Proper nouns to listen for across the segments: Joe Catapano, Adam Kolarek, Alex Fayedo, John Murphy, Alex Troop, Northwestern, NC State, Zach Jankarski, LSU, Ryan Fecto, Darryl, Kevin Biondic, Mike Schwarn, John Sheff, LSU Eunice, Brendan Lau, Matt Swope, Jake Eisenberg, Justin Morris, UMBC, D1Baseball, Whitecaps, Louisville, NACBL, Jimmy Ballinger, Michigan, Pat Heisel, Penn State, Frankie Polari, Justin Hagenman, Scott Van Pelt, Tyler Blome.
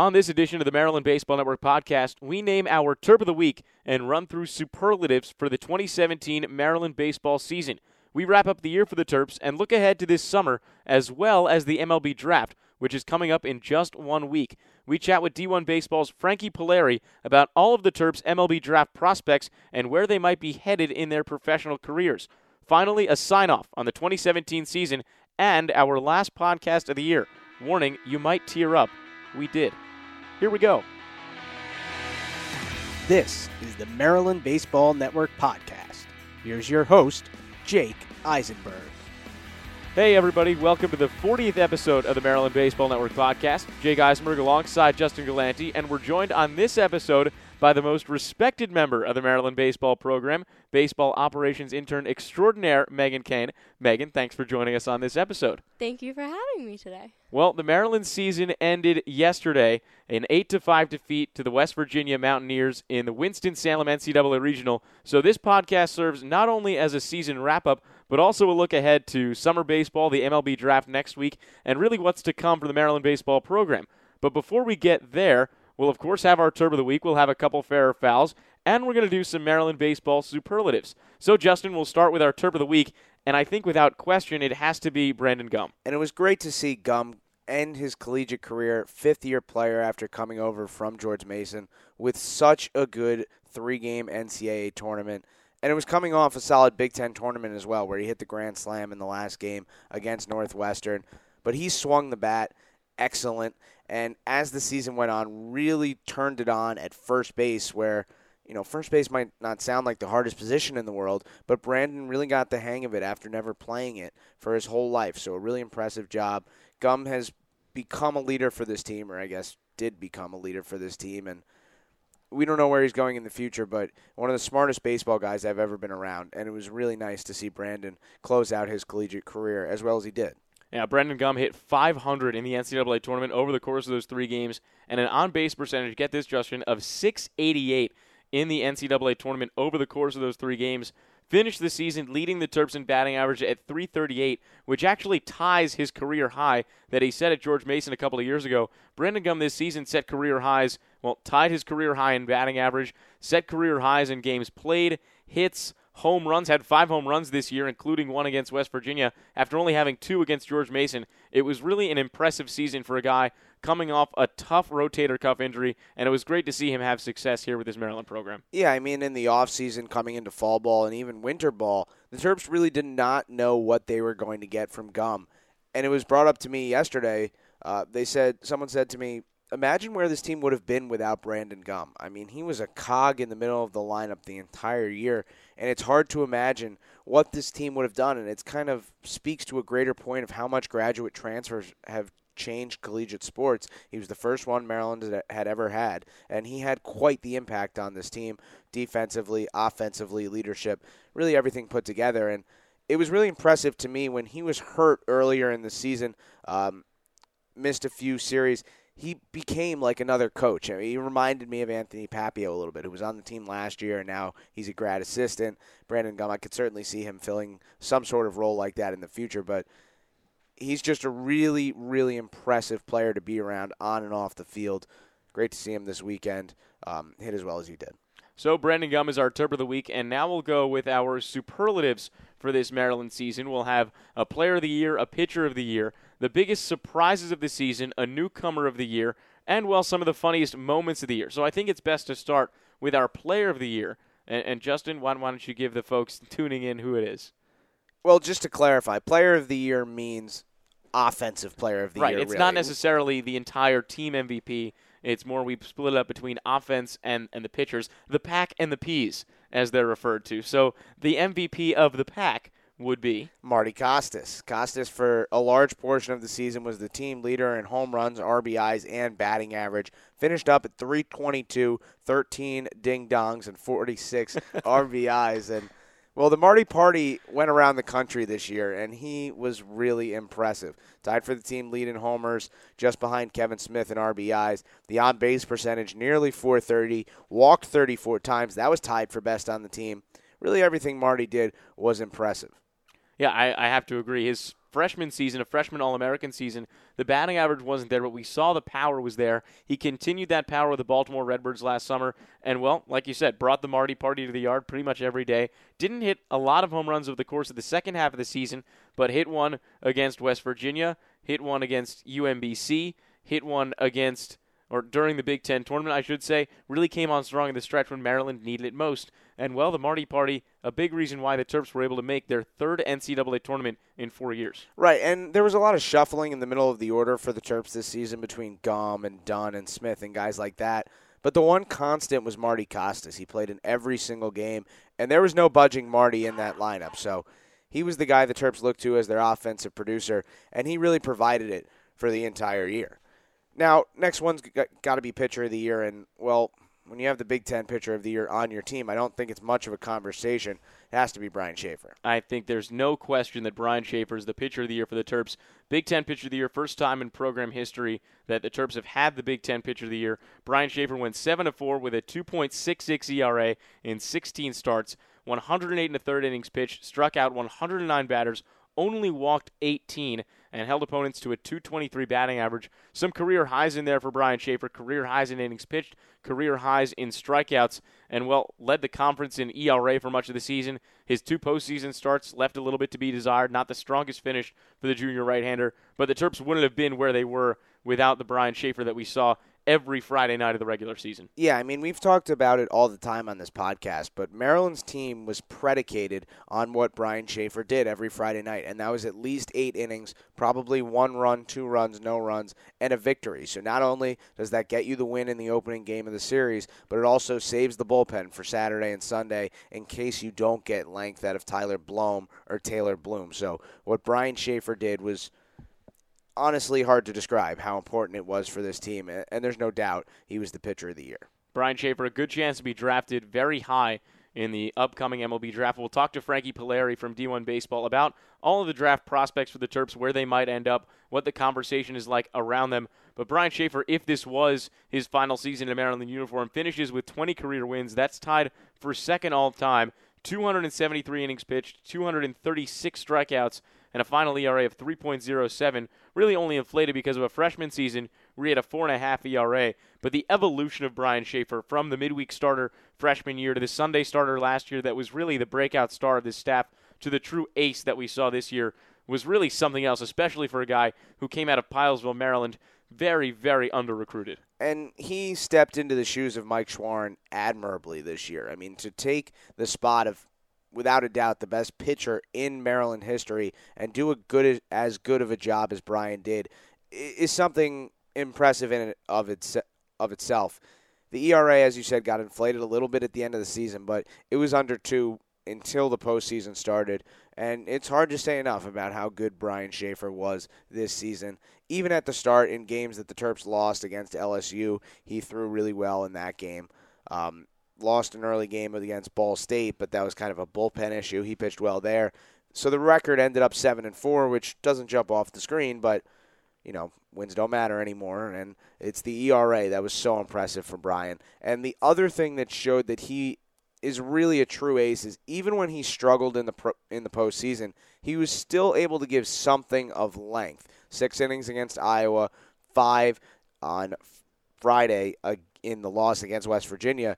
On this edition of the Maryland Baseball Network podcast, we name our Terp of the Week and run through superlatives for the 2017 Maryland baseball season. We wrap up the year for the Terps and look ahead to this summer as well as the MLB draft, which is coming up in just 1 week. We chat with D1 Baseball's Frankie Polari about all of the Terps' MLB draft prospects and where they might be headed in their professional careers. Finally, a sign-off on the 2017 season and our last podcast of the year. Warning, you might tear up. We did. Here we go. This is the Maryland Baseball Network podcast. Here's your host, Jake Eisenberg. Hey, everybody. Welcome to the 40th episode of the Maryland Baseball Network podcast. Jake Eisenberg alongside Justin Galanti, and we're joined on this episode by the most respected member of the Maryland baseball program, baseball operations intern extraordinaire Megan Kane. Megan, thanks for joining us on this episode. Thank you for having me today. Well, the Maryland season ended yesterday, an 8-5 defeat to the West Virginia Mountaineers in the Winston-Salem NCAA Regional. So this podcast serves not only as a season wrap-up, but also a look ahead to summer baseball, the MLB draft next week, and really what's to come for the Maryland baseball program. But before we get there, we'll, of course, have our Terp of the Week. We'll have a couple fair fouls, and we're going to do some Maryland baseball superlatives. So, Justin, we'll start with our Terp of the Week, and I think without question it has to be Brendan Gumm. And it was great to see Gumm end his collegiate career, fifth-year player after coming over from George Mason, with such a good three-game NCAA tournament. And it was coming off a solid Big Ten tournament as well, where he hit the grand slam in the last game against Northwestern. But he swung the bat excellent. And as the season went on, really turned it on at first base where, you know, first base might not sound like the hardest position in the world, but Brandon really got the hang of it after never playing it for his whole life. So a really impressive job. Gumm has become a leader for this team, or I guess did become a leader for this team. And we don't know where he's going in the future, but one of the smartest baseball guys I've ever been around. And it was really nice to see Brandon close out his collegiate career as well as he did. Yeah, Brendan Gumm hit .500 in the NCAA tournament over the course of those three games, and an on-base percentage, get this, Justin, of .688 in the NCAA tournament over the course of those three games. Finished the season leading the Terps in batting average at .338, which actually ties his career high that he set at George Mason a couple of years ago. Brendan Gumm this season set career highs, well, tied his career high in batting average, set career highs in games played, hits, home runs, had 5 home runs this year, including one against West Virginia, after only having 2 against George Mason. It was really an impressive season for a guy coming off a tough rotator cuff injury, and it was great to see him have success here with his Maryland program. Yeah, I mean, in the offseason, coming into fall ball and even winter ball, the Terps really did not know what they were going to get from Gumm. And it was brought up to me yesterday. Someone said to me, imagine where this team would have been without Brendan Gumm. I mean, he was a cog in the middle of the lineup the entire year, and it's hard to imagine what this team would have done, and it kind of speaks to a greater point of how much graduate transfers have changed collegiate sports. He was the first one Maryland had ever had, and he had quite the impact on this team defensively, offensively, leadership, really everything put together. And it was really impressive to me when he was hurt earlier in the season, missed a few series. He became like another coach. I mean, he reminded me of Anthony Papio a little bit, who was on the team last year, and now he's a grad assistant. Brendan Gumm, I could certainly see him filling some sort of role like that in the future, but he's just a really, really impressive player to be around on and off the field. Great to see him this weekend hit as well as he did. So Brendan Gumm is our Terp of the Week, and now we'll go with our superlatives for this Maryland season. We'll have a player of the year, a pitcher of the year, the biggest surprises of the season, a newcomer of the year, and, well, some of the funniest moments of the year. So I think it's best to start with our player of the year. And Justin, why don't you give the folks tuning in who it is? Well, just to clarify, player of the year means offensive player of the year. Right, it's really not necessarily the entire team MVP. It's more we split it up between offense and the pitchers, the pack and the peas, as they're referred to. So the MVP of the pack would be Marty Costas. Costas, for a large portion of the season, was the team leader in home runs, RBIs, and batting average. Finished up at .322, 13 ding-dongs, and 46 RBIs. And, well, the Marty Party went around the country this year, and he was really impressive. Tied for the team lead in homers, just behind Kevin Smith in RBIs. The on-base percentage, nearly .430, walked 34 times. That was tied for best on the team. Really, everything Marty did was impressive. Yeah, I have to agree. His freshman season, a freshman All-American season, the batting average wasn't there, but we saw the power was there. He continued that power with the Baltimore Redbirds last summer, and, well, like you said, brought the Marty party to the yard pretty much every day. Didn't hit a lot of home runs over the course of the second half of the season, but hit one against West Virginia, hit one against UMBC, hit one against, or during the Big Ten Tournament, I should say, really came on strong in the stretch when Maryland needed it most. And, well, the Marty Party, a big reason why the Terps were able to make their third NCAA tournament in 4 years. Right, and there was a lot of shuffling in the middle of the order for the Terps this season between Gumm and Dunn and Smith and guys like that. But the one constant was Marty Costas. He played in every single game, and there was no budging Marty in that lineup. So he was the guy the Terps looked to as their offensive producer, and he really provided it for the entire year. Now, next one's got to be Pitcher of the Year, and, well, when you have the Big Ten Pitcher of the Year on your team, I don't think it's much of a conversation. It has to be Brian Schaefer. I think there's no question that Brian Schaefer is the Pitcher of the Year for the Terps. Big Ten Pitcher of the Year, first time in program history that the Terps have had the Big Ten Pitcher of the Year. Brian Schaefer went 7-4 with a 2.66 ERA in 16 starts, 108 1/3 innings pitched, struck out 109 batters, only walked 18, and held opponents to a 223 batting average. Some career highs in there for Brian Schaefer, career highs in innings pitched, career highs in strikeouts, and, well, led the conference in ERA for much of the season. His two postseason starts left a little bit to be desired, not the strongest finish for the junior right-hander, but the Terps wouldn't have been where they were without the Brian Schaefer that we saw every Friday night of the regular season. Yeah, I mean, we've talked about it all the time on this podcast, but Maryland's team was predicated on what Brian Schaefer did every Friday night, and that was at least 8 innings, probably 1 run, 2 runs, no runs, and a victory. So not only does that get you the win in the opening game of the series, but it also saves the bullpen for Saturday and Sunday in case you don't get length out of Tyler Blome or Taylor Bloom. So what Brian Schaefer did was honestly hard to describe how important it was for this team, and there's no doubt he was the Pitcher of the Year. Brian Schaefer, a good chance to be drafted very high in the upcoming MLB draft. We'll talk to Frankie Polari from D1 Baseball about all of the draft prospects for the Terps, where they might end up, what the conversation is like around them. But Brian Schaefer, if this was his final season in a Maryland uniform, finishes with 20 career wins. That's tied for second all-time, 273 innings pitched, 236 strikeouts, and a final ERA of 3.07, really only inflated because of a freshman season where he had a 4.5 ERA. But the evolution of Brian Schaefer from the midweek starter freshman year to the Sunday starter last year that was really the breakout star of this staff to the true ace that we saw this year was really something else, especially for a guy who came out of Pilesville, Maryland, very, very under-recruited. And he stepped into the shoes of Mike Schwarn admirably this year. I mean, to take the spot of, without a doubt, the best pitcher in Maryland history and do as good of a job as Brian did is something impressive in and of itself. The ERA, as you said, got inflated a little bit at the end of the season, but it was under 2 until the postseason started, and it's hard to say enough about how good Brian Schaefer was this season. Even at the start in games that the Terps lost against LSU, he threw really well in that game. Lost an early game against Ball State, but that was kind of a bullpen issue. He pitched well there. So the record ended up 7-4, which doesn't jump off the screen, but, you know, wins don't matter anymore. And it's the ERA that was so impressive for Brian. And the other thing that showed that he is really a true ace is even when he struggled in the postseason, he was still able to give something of length. 6 innings against Iowa, 5 on Friday in the loss against West Virginia.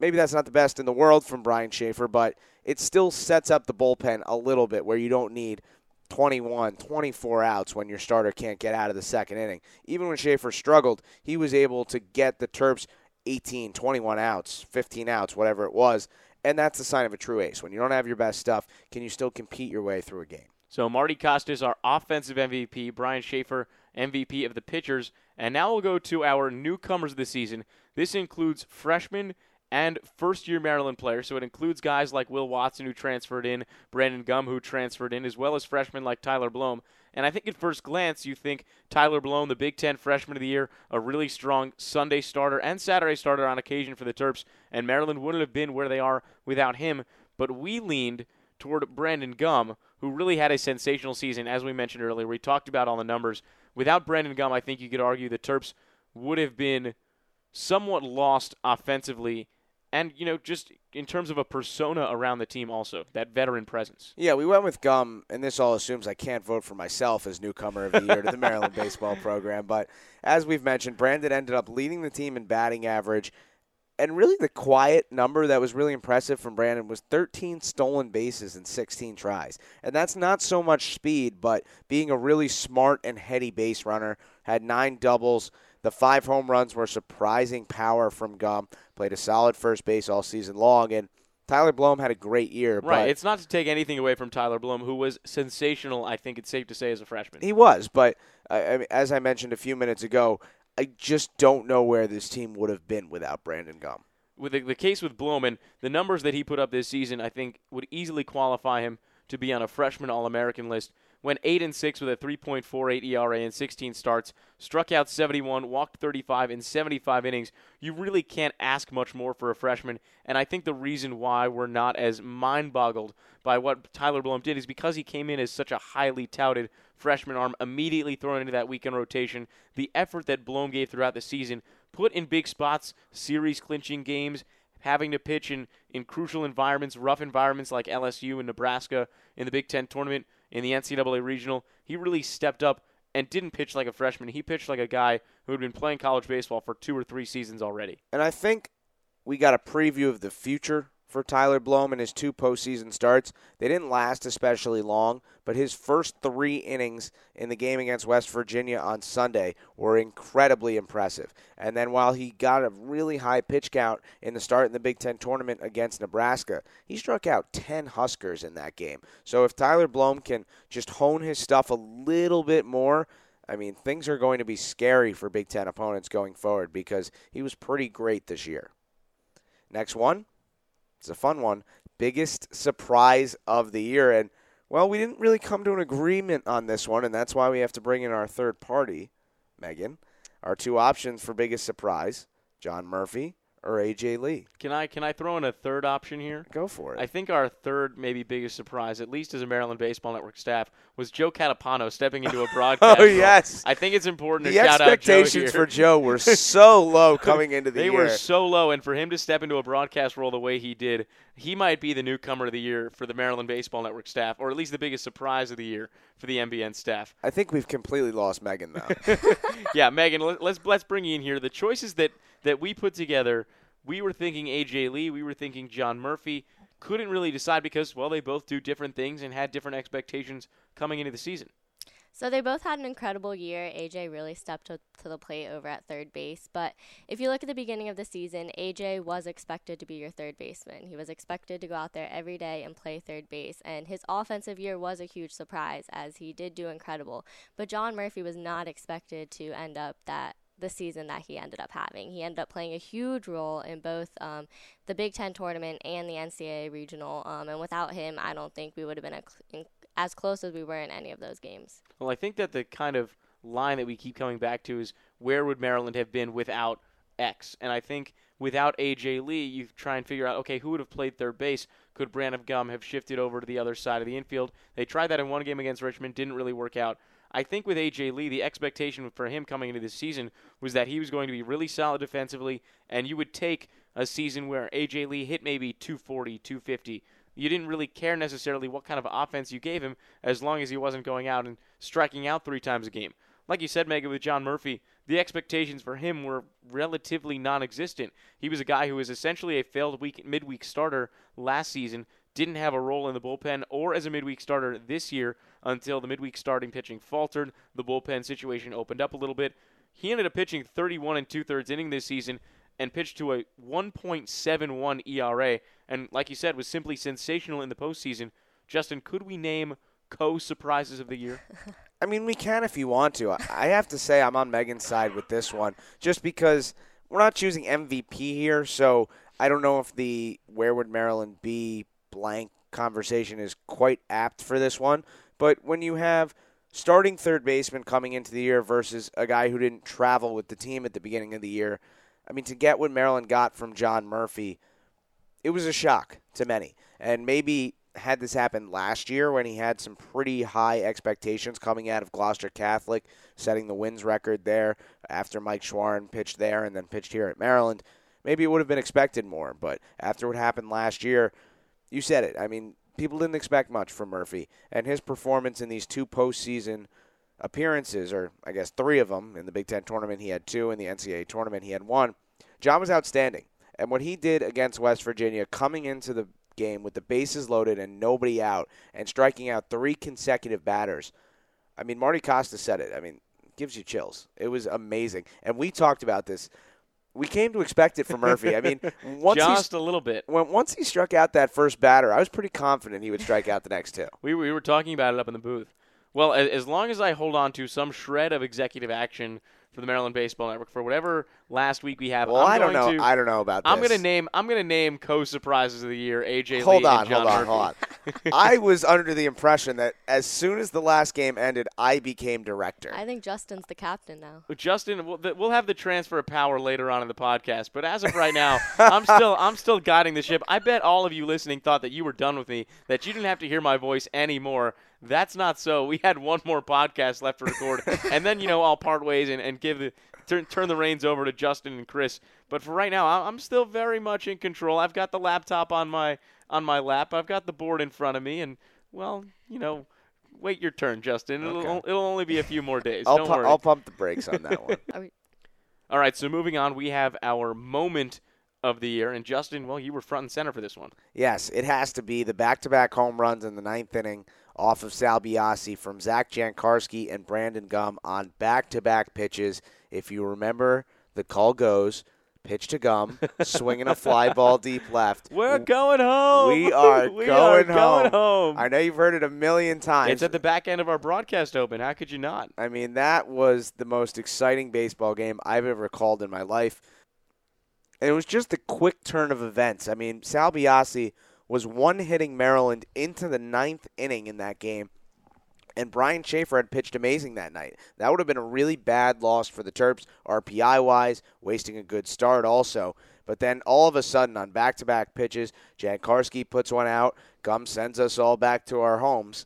Maybe that's not the best in the world from Brian Schaefer, but it still sets up the bullpen a little bit where you don't need 21, 24 outs when your starter can't get out of the second inning. Even when Schaefer struggled, he was able to get the Terps 18, 21 outs, 15 outs, whatever it was, and that's the sign of a true ace. When you don't have your best stuff, can you still compete your way through a game? So Marty Costas, our offensive MVP, Brian Schaefer, MVP of the pitchers, and now we'll go to our newcomers of the season. This includes freshmen and first-year Maryland players, so it includes guys like Will Watson, who transferred in, Brendan Gumm, who transferred in, as well as freshmen like Tyler Blome. And I think at first glance, you think Tyler Blome, the Big Ten Freshman of the Year, a really strong Sunday starter and Saturday starter on occasion for the Terps, and Maryland wouldn't have been where they are without him. But we leaned toward Brendan Gumm, who really had a sensational season, as we mentioned earlier. We talked about all the numbers. Without Brendan Gumm, I think you could argue the Terps would have been somewhat lost offensively And, you know, just in terms of a persona around the team also, that veteran presence. Yeah, we went with Gumm, and this all assumes I can't vote for myself as newcomer of the year to the Maryland baseball program. But as we've mentioned, Brandon ended up leading the team in batting average. And really the quiet number that was really impressive from Brandon was 13 stolen bases and 16 tries. And that's not so much speed, but being a really smart and heady base runner, had 9 doubles. The 5 home runs were surprising power from Gumm. Played a solid first base all season long, and Tyler Blome had a great year. Right, but it's not to take anything away from Tyler Blome, who was sensational, I think it's safe to say, as a freshman. He was, but as I mentioned a few minutes ago, I just don't know where this team would have been without Brandon Gumm. With the case with Blome, and the numbers that he put up this season, I think, would easily qualify him to be on a freshman All-American list. Went 8-6 with a 3.48 ERA in 16 starts, struck out 71, walked 35 in 75 innings. You really can't ask much more for a freshman, and I think the reason why we're not as mind-boggled by what Tyler Blome did is because he came in as such a highly touted freshman arm, immediately thrown into that weekend rotation. The effort that Blome gave throughout the season, put in big spots, series-clinching games, having to pitch in crucial environments, rough environments like LSU and Nebraska in the Big Ten Tournament, in the NCAA Regional, he really stepped up and didn't pitch like a freshman. He pitched like a guy who had been playing college baseball for 2 or 3 seasons already. And I think we got a preview of the future for Tyler Blome and his 2 postseason starts. They didn't last especially long, but his first 3 innings in the game against West Virginia on Sunday were incredibly impressive. And then while he got a really high pitch count in the start in the Big Ten Tournament against Nebraska, he struck out 10 Huskers in that game. So if Tyler Blome can just hone his stuff a little bit more, I mean, things are going to be scary for Big Ten opponents going forward because he was pretty great this year. Next one. It's a fun one. Biggest surprise of the year. And, well, we didn't really come to an agreement on this one, and that's why we have to bring in our third party, Megan. Our 2 options for biggest surprise, John Murphy or A.J. Lee. Can I throw in a third option here? Go for it. I think our third maybe biggest surprise, at least as a Maryland Baseball Network staff, was Joe Catapano stepping into a broadcast. Oh, yes. I think it's important to shout out Joe. The expectations for Joe were so low coming into the year. They were so low, and for him to step into a broadcast role the way he did, he might be the newcomer of the year for the Maryland Baseball Network staff, or at least the biggest surprise of the year for the MBN staff. I think we've completely lost Megan, though. Yeah, Megan, let's bring you in here. The choices that we put together, we were thinking A.J. Lee, we were thinking John Murphy. Couldn't really decide because, well, they both do different things and had different expectations coming into the season. So they both had an incredible year. A.J. really stepped up to the plate over at third base. But if you look at the beginning of the season, A.J. was expected to be your third baseman. He was expected to go out there every day and play third base. And his offensive year was a huge surprise, as he did do incredible. But John Murphy was not expected to end up the season that he ended up having. He ended up playing a huge role in both the Big Ten Tournament and the NCAA Regional, and without him, I don't think we would have been as close as we were in any of those games. Well, I think that the kind of line that we keep coming back to is, where would Maryland have been without X? And I think without A.J. Lee, you try and figure out, okay, who would have played third base? Could Brandon Gumm have shifted over to the other side of the infield? They tried that in one game against Richmond, didn't really work out. I think with A.J. Lee, the expectation for him coming into this season was that he was going to be really solid defensively, and you would take a season where A.J. Lee hit maybe 240, 250. You didn't really care necessarily what kind of offense you gave him as long as he wasn't going out and striking out 3 times a game. Like you said, Megan, with John Murphy, the expectations for him were relatively non-existent. He was a guy who was essentially a failed midweek starter last season, didn't have a role in the bullpen or as a midweek starter this year until the midweek starting pitching faltered. The bullpen situation opened up a little bit. He ended up pitching 31 2/3 innings this season and pitched to a 1.71 ERA. And like you said, was simply sensational in the postseason. Justin, could we name co-surprises of the year? I mean, we can if you want to. I have to say I'm on Megan's side with this one just because we're not choosing MVP here. So I don't know if the where would Maryland be blank conversation is quite apt for this one. But when you have starting third baseman coming into the year versus a guy who didn't travel with the team at the beginning of the year, I mean, to get what Maryland got from John Murphy, it was a shock to many. And maybe had this happened last year when he had some pretty high expectations coming out of Gloucester Catholic, setting the wins record there after Mike Schwarn pitched there and then pitched here at Maryland, maybe it would have been expected more. But after what happened last year, you said it. I mean, people didn't expect much from Murphy. And his performance in these two postseason appearances, or I guess three of them, in the Big Ten Tournament he had two, in the NCAA Tournament he had one, John was outstanding. And what he did against West Virginia, coming into the game with the bases loaded and nobody out and striking out three consecutive batters, I mean, Marty Costas said it. I mean, it gives you chills. It was amazing. And we talked about this. We came to expect it from Murphy. I mean, once just a little bit. Once he struck out that first batter, I was pretty confident he would strike out the next two. We were talking about it up in the booth. Well, as long as I hold on to some shred of executive action for the Maryland Baseball Network for whatever last week we have. Well, I don't know about this. I'm going to name co-surprises of the year, A.J. Lee and John Murphy. Hold on. I was under the impression that as soon as the last game ended, I became director. I think Justin's the captain now. Justin, we'll have the transfer of power later on in the podcast, but as of right now, I'm still guiding the ship. I bet all of you listening thought that you were done with me, that you didn't have to hear my voice anymore. That's not so. We had one more podcast left to record, and then, I'll part ways and give turn the reins over to Justin and Chris. But for right now, I'm still very much in control. I've got the laptop on my lap. I've got the board in front of me, and, well, wait your turn, Justin. Okay. It'll only be a few more days. Don't worry. I'll pump the brakes on that one. All right, so moving on, we have our moment of the year, and Justin, well, you were front and center for this one. Yes, it has to be the back-to-back home runs in the ninth inning off of Sal Biasi from Zach Jankarski and Brendan Gumm on back-to-back pitches. If you remember, the call goes, pitch to Gumm, swinging a fly ball deep left. We're going home. We are going home. I know you've heard it a million times. It's at the back end of our broadcast open. How could you not? I mean, that was the most exciting baseball game I've ever called in my life. And it was just a quick turn of events. I mean, Sal Biasi was one-hitting Maryland into the ninth inning in that game, and Brian Schaefer had pitched amazing that night. That would have been a really bad loss for the Terps, RPI-wise, wasting a good start also. But then all of a sudden on back-to-back pitches, Jankarski puts one out, Gumm sends us all back to our homes,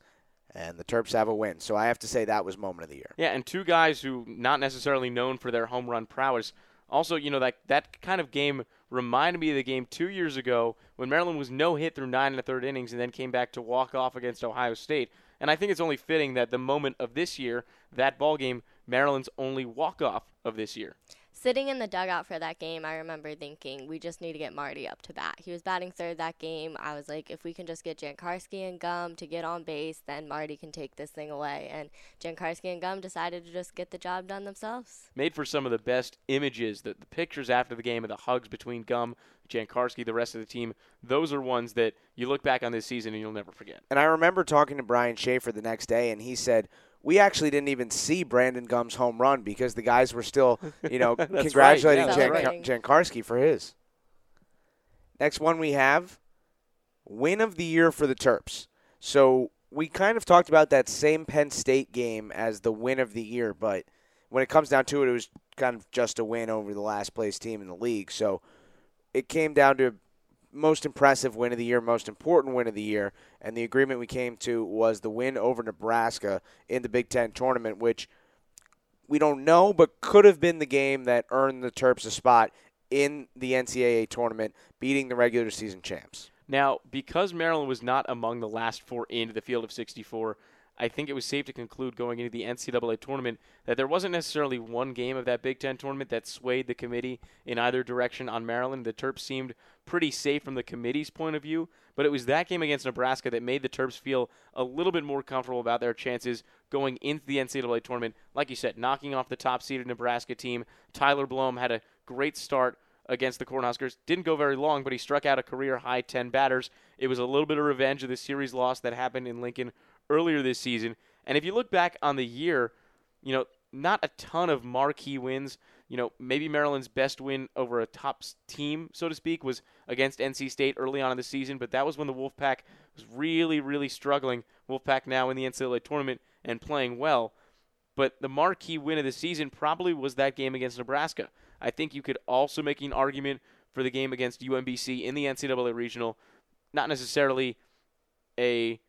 and the Terps have a win. So I have to say that was moment of the year. Yeah, and two guys who not necessarily known for their home run prowess. Also, that kind of game reminded me of the game 2 years ago when Maryland was no hit through 9 1/3 innings and then came back to walk off against Ohio State. And I think it's only fitting that the moment of this year, that ball game, Maryland's only walk-off of this year. Sitting in the dugout for that game, I remember thinking, we just need to get Marty up to bat. He was batting third that game. I was like, if we can just get Jankarski and Gumm to get on base, then Marty can take this thing away. And Jankarski and Gumm decided to just get the job done themselves. Made for some of the best images, the pictures after the game of the hugs between Gumm, Jankarski, the rest of the team. Those are ones that you look back on this season and you'll never forget. And I remember talking to Brian Schaefer the next day, and he said, we actually didn't even see Brendan Gumm's home run because the guys were still, congratulating Jankarski for his. Next one we have, win of the year for the Terps. So we kind of talked about that same Penn State game as the win of the year, but when it comes down to it, it was kind of just a win over the last place team in the league. So it came down to most impressive win of the year, most important win of the year, and the agreement we came to was the win over Nebraska in the Big Ten Tournament, which we don't know, but could have been the game that earned the Terps a spot in the NCAA Tournament, beating the regular season champs. Now, because Maryland was not among the last four into the field of 64, I think it was safe to conclude going into the NCAA Tournament that there wasn't necessarily one game of that Big Ten Tournament that swayed the committee in either direction on Maryland. The Terps seemed pretty safe from the committee's point of view, but it was that game against Nebraska that made the Terps feel a little bit more comfortable about their chances going into the NCAA Tournament. Like you said, knocking off the top-seeded Nebraska team. Tyler Blome had a great start against the Cornhuskers. Didn't go very long, but he struck out a career-high 10 batters. It was a little bit of revenge of the series loss that happened in Lincoln earlier this season. And if you look back on the year, not a ton of marquee wins. Maybe Maryland's best win over a top team, so to speak, was against NC State early on in the season, but that was when the Wolfpack was really, really struggling. Wolfpack now in the NCAA tournament and playing well. But the marquee win of the season probably was that game against Nebraska. I think you could also make an argument for the game against UMBC in the NCAA regional. Not necessarily a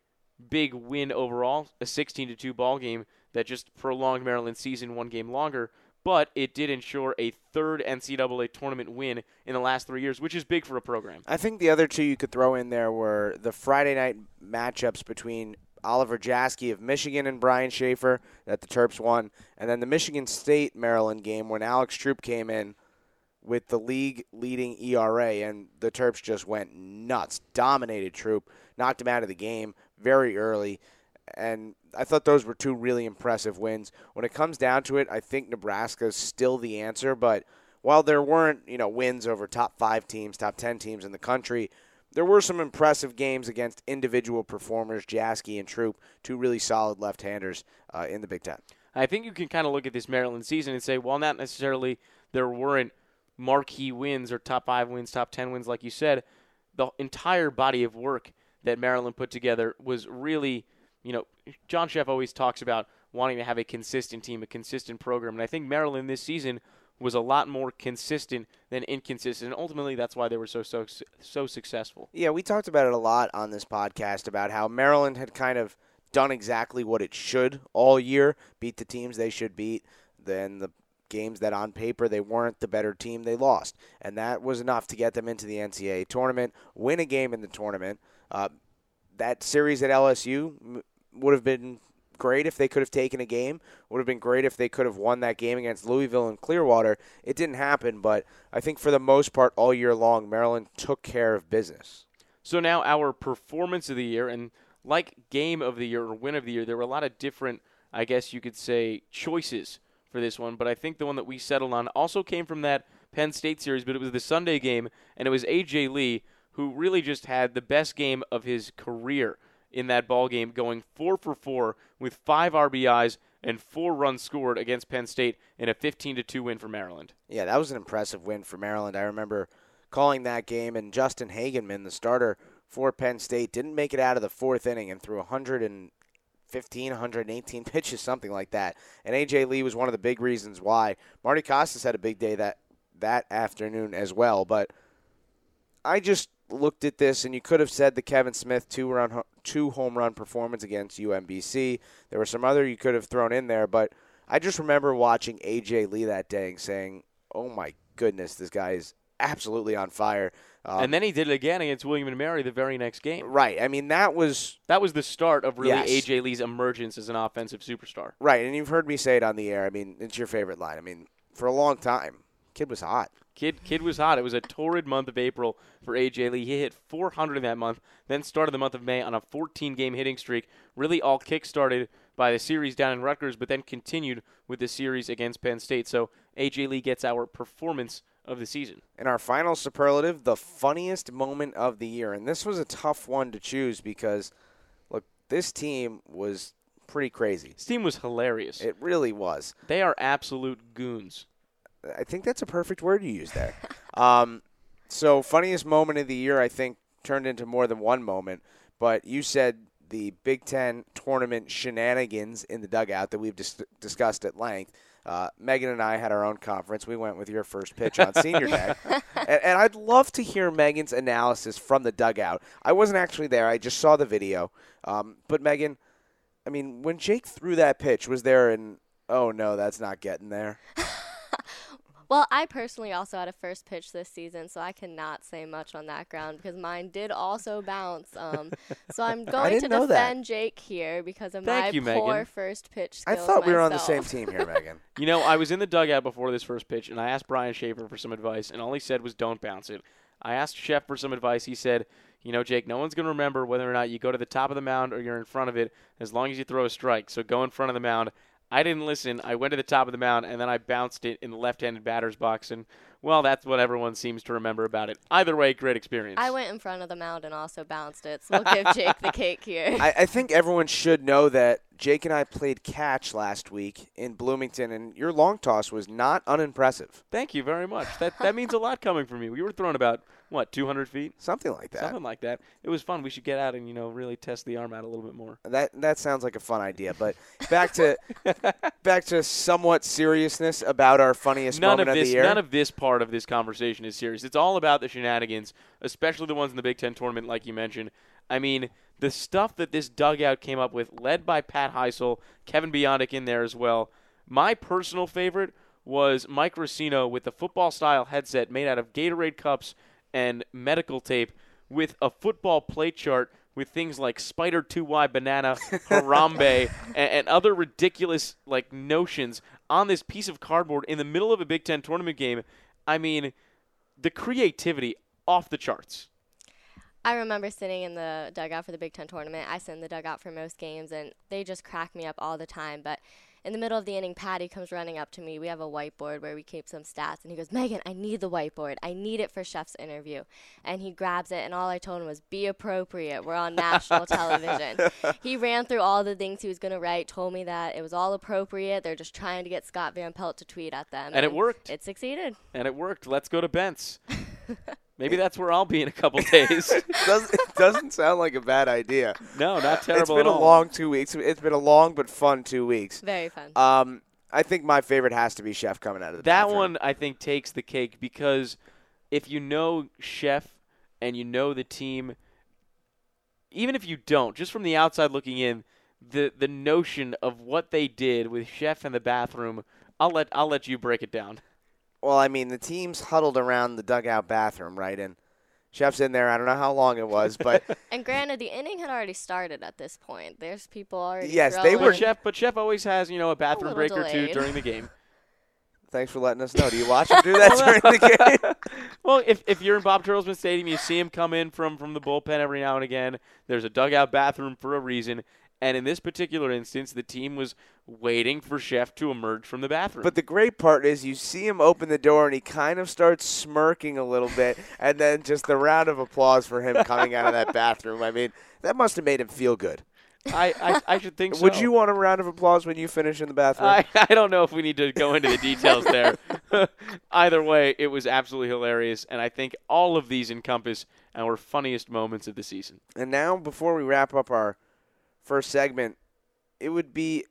big win overall, a 16-2 ball game that just prolonged Maryland's season one game longer, but it did ensure a third NCAA tournament win in the last 3 years, which is big for a program. I think the other two you could throw in there were the Friday night matchups between Oliver Jasky of Michigan and Brian Schaefer that the Terps won, and then the Michigan State-Maryland game when Alex Troop came in with the league-leading ERA, and the Terps just went nuts, dominated Troop, knocked him out of the game very early, and I thought those were two really impressive wins. When it comes down to it, I think Nebraska's still the answer, but while there weren't, wins over top 5 teams, top 10 teams in the country, there were some impressive games against individual performers, Jasky and Troop, two really solid left-handers in the Big Ten. I think you can kind of look at this Maryland season and say, well, not necessarily there weren't marquee wins or top 5 wins, top 10 wins, like you said. The entire body of work that Maryland put together was really, John Sheff always talks about wanting to have a consistent team, a consistent program, and I think Maryland this season was a lot more consistent than inconsistent. And ultimately, that's why they were so successful. Yeah, we talked about it a lot on this podcast about how Maryland had kind of done exactly what it should all year, beat the teams they should beat, then the games that on paper they weren't the better team, they lost. And that was enough to get them into the NCAA tournament, win a game in the tournament. That series at LSU would have been great if they could have taken a game, would have been great if they could have won that game against Louisville and Clearwater. It didn't happen, but I think for the most part all year long, Maryland took care of business. So now our performance of the year, and like game of the year or win of the year, there were a lot of different, I guess you could say, choices for this one, but I think the one that we settled on also came from that Penn State series, but it was the Sunday game, and it was A.J. Lee who really just had the best game of his career in that ball game, going 4-for-4 with 5 RBIs and 4 runs scored against Penn State in a 15-2 win for Maryland. Yeah, that was an impressive win for Maryland. I remember calling that game, and Justin Hagenman, the starter for Penn State, didn't make it out of the fourth inning and threw 118 pitches, something like that. And A.J. Lee was one of the big reasons why. Marty Costas had a big day that afternoon as well, but I just looked at this, and you could have said the Kevin Smith two home run performance against UMBC. There were some other you could have thrown in there, but I just remember watching A.J. Lee that day and saying, oh my goodness, this guy is absolutely on fire. And then he did it again against William & Mary the very next game. Right. I mean, that was the start of really A.J. Lee's emergence as an offensive superstar. Right, and you've heard me say it on the air. I mean, it's your favorite line. I mean, for a long time, kid was hot. Kid was hot. It was a torrid month of April for A.J. Lee. He hit 400 in that month, then started the month of May on a 14-game hitting streak, really all kick-started by the series down in Rutgers, but then continued with the series against Penn State. So A.J. Lee gets our performance of the season. And our final superlative, the funniest moment of the year. And this was a tough one to choose because, look, this team was pretty crazy. This team was hilarious. It really was. They are absolute goons. I think that's a perfect word you use there. So funniest moment of the year, I think, turned into more than one moment. But you said the Big Ten tournament shenanigans in the dugout that we've discussed at length. Megan and I had our own conference. We went with your first pitch on senior day. And I'd love to hear Megan's analysis from the dugout. I wasn't actually there. I just saw the video. But, Megan, I mean, when Jake threw that pitch, was there an, oh, no, that's not getting there? Well, I personally also had a first pitch this season, so I cannot say much on that ground because mine did also bounce. So I'm going to defend Jake here because of my poor first pitch skills. I thought we were on the same team here, Megan. I was in the dugout before this first pitch, and I asked Brian Schaefer for some advice, and all he said was don't bounce it. I asked Sheff for some advice. He said, Jake, no one's going to remember whether or not you go to the top of the mound or you're in front of it as long as you throw a strike. So go in front of the mound. I didn't listen. I went to the top of the mound, and then I bounced it in the left-handed batter's box. And, well, that's what everyone seems to remember about it. Either way, great experience. I went in front of the mound and also bounced it, so we'll give Jake the cake here. I think everyone should know that Jake and I played catch last week in Bloomington, and your long toss was not unimpressive. Thank you very much. That means a lot coming from me. We were thrown about, 200 feet? Something like that. It was fun. We should get out and, really test the arm out a little bit more. That sounds like a fun idea, but back to somewhat seriousness about our funniest moment of the year. None of this part of this conversation is serious. It's all about the shenanigans, especially the ones in the Big Ten tournament, like you mentioned. I mean, the stuff that this dugout came up with, led by Pat Heisel, Kevin Biondic in there as well. My personal favorite was Mike Racino with a football-style headset made out of Gatorade cups and medical tape with a football play chart with things like Spider 2Y Banana, Harambe, and other ridiculous like notions on this piece of cardboard in the middle of a Big Ten tournament game. I mean, the creativity off the charts. I remember sitting in the dugout for the Big Ten tournament. I sit in the dugout for most games, and they just crack me up all the time. But in the middle of the inning, Patty comes running up to me. We have a whiteboard where we keep some stats. And he goes, "Megan, I need the whiteboard. I need it for Chef's interview." And he grabs it, and all I told him was, "Be appropriate. We're on national television." He ran through all the things he was going to write, told me that it was all appropriate. They're just trying to get Scott Van Pelt to tweet at them. And it worked. It succeeded. And it worked. Let's go to Bent's. Maybe that's where I'll be in a couple days. It doesn't sound like a bad idea. No, not terrible at all. It's been a long 2 weeks. It's been a long but fun 2 weeks. Very fun. I think my favorite has to be Sheff coming out of the bathroom. That one, I think, takes the cake because if you know Sheff and you know the team, even if you don't, just from the outside looking in, the notion of what they did with Sheff in the bathroom, I'll let you break it down. Well, I mean, the team's huddled around the dugout bathroom, right? And Chef's in there. I don't know how long it was, but and granted, the inning had already started at this point. There's people already. Yes, throwing. They were. But Sheff always has, a bathroom break delayed. Or two during the game. Thanks for letting us know. Do you watch him do that during the game? Well, if you're in Bob Turlesman Stadium, you see him come in from the bullpen every now and again. There's a dugout bathroom for a reason. And in this particular instance, the team was waiting for Sheff to emerge from the bathroom. But the great part is you see him open the door, and he kind of starts smirking a little bit, and then just the round of applause for him coming out of that bathroom. I mean, that must have made him feel good. I should think so. Would you want a round of applause when you finish in the bathroom? I don't know if we need to go into the details there. Either way, it was absolutely hilarious, and I think all of these encompass our funniest moments of the season. And now, before we wrap up our first segment, it would be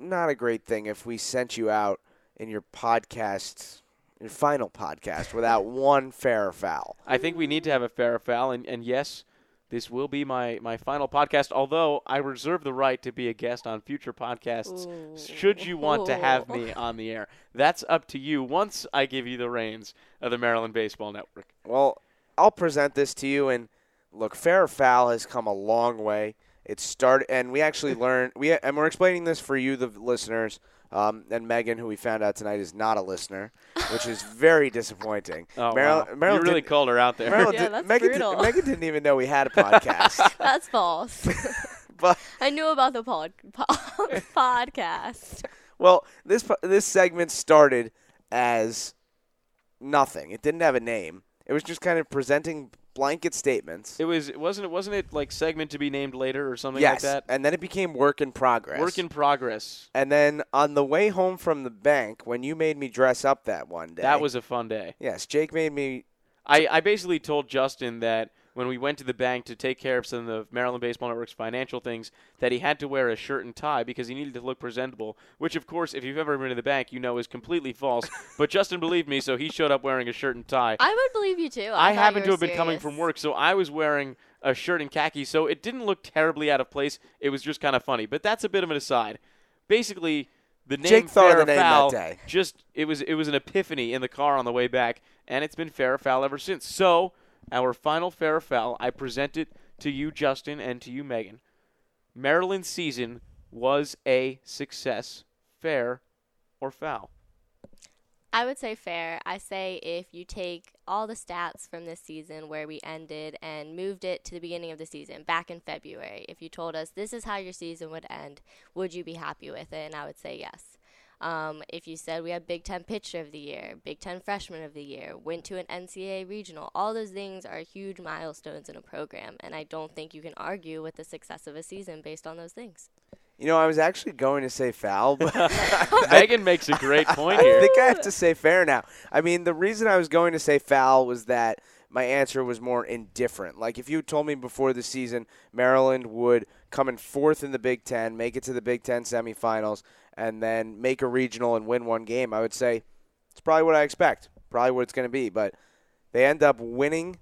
not a great thing if we sent you out in your final podcast, without one fair or foul. I think we need to have a fair or foul, and yes, this will be my final podcast, although I reserve the right to be a guest on future podcasts. Ooh. Should you want to have me on the air. That's up to you once I give you the reins of the Maryland Baseball Network. Well, I'll present this to you, and look, fair or foul has come a long way. It started, and we actually learned. We're explaining this for you, the listeners, and Megan, who we found out tonight is not a listener, which is very disappointing. Oh, Maryland you really called her out there. Megan didn't even know we had a podcast. That's false. But I knew about the podcast. Well, this segment started as nothing. It didn't have a name. It was just kind of presenting blanket statements. Wasn't it like segment to be named later or something like that? Yes, and then it became work in progress. Work in progress. And then on the way home from the bank, when you made me dress up that one day. That was a fun day. Yes, Jake made me. I basically told Justin that when we went to the bank to take care of some of the Maryland Baseball Network's financial things, that he had to wear a shirt and tie because he needed to look presentable, which, of course, if you've ever been to the bank, you know is completely false. But Justin believed me, so he showed up wearing a shirt and tie. I would believe you, too. I happen to have been coming from work, so I was wearing a shirt and khaki, so it didn't look terribly out of place. It was just kind of funny. But that's a bit of an aside. Basically, the name Jake thought of the name that day. It was an epiphany in the car on the way back, and it's been fair or foul ever since. So our final fair or foul, I present it to you, Justin, and to you, Megan. Maryland's season was a success. Fair or foul? I would say fair. I say if you take all the stats from this season where we ended and moved it to the beginning of the season, back in February, if you told us this is how your season would end, would you be happy with it? And I would say yes. If you said we had Big Ten Pitcher of the Year, Big Ten Freshman of the Year, went to an NCAA regional, all those things are huge milestones in a program, and I don't think you can argue with the success of a season based on those things. I was actually going to say foul, but Megan makes a great point here. I think I have to say fair now. I mean, the reason I was going to say foul was that my answer was more indifferent. Like, if you had told me before the season Maryland would come in fourth in the Big Ten, make it to the Big Ten semifinals, and then make a regional and win one game, I would say it's probably what I expect, probably what it's going to be. But they end up winning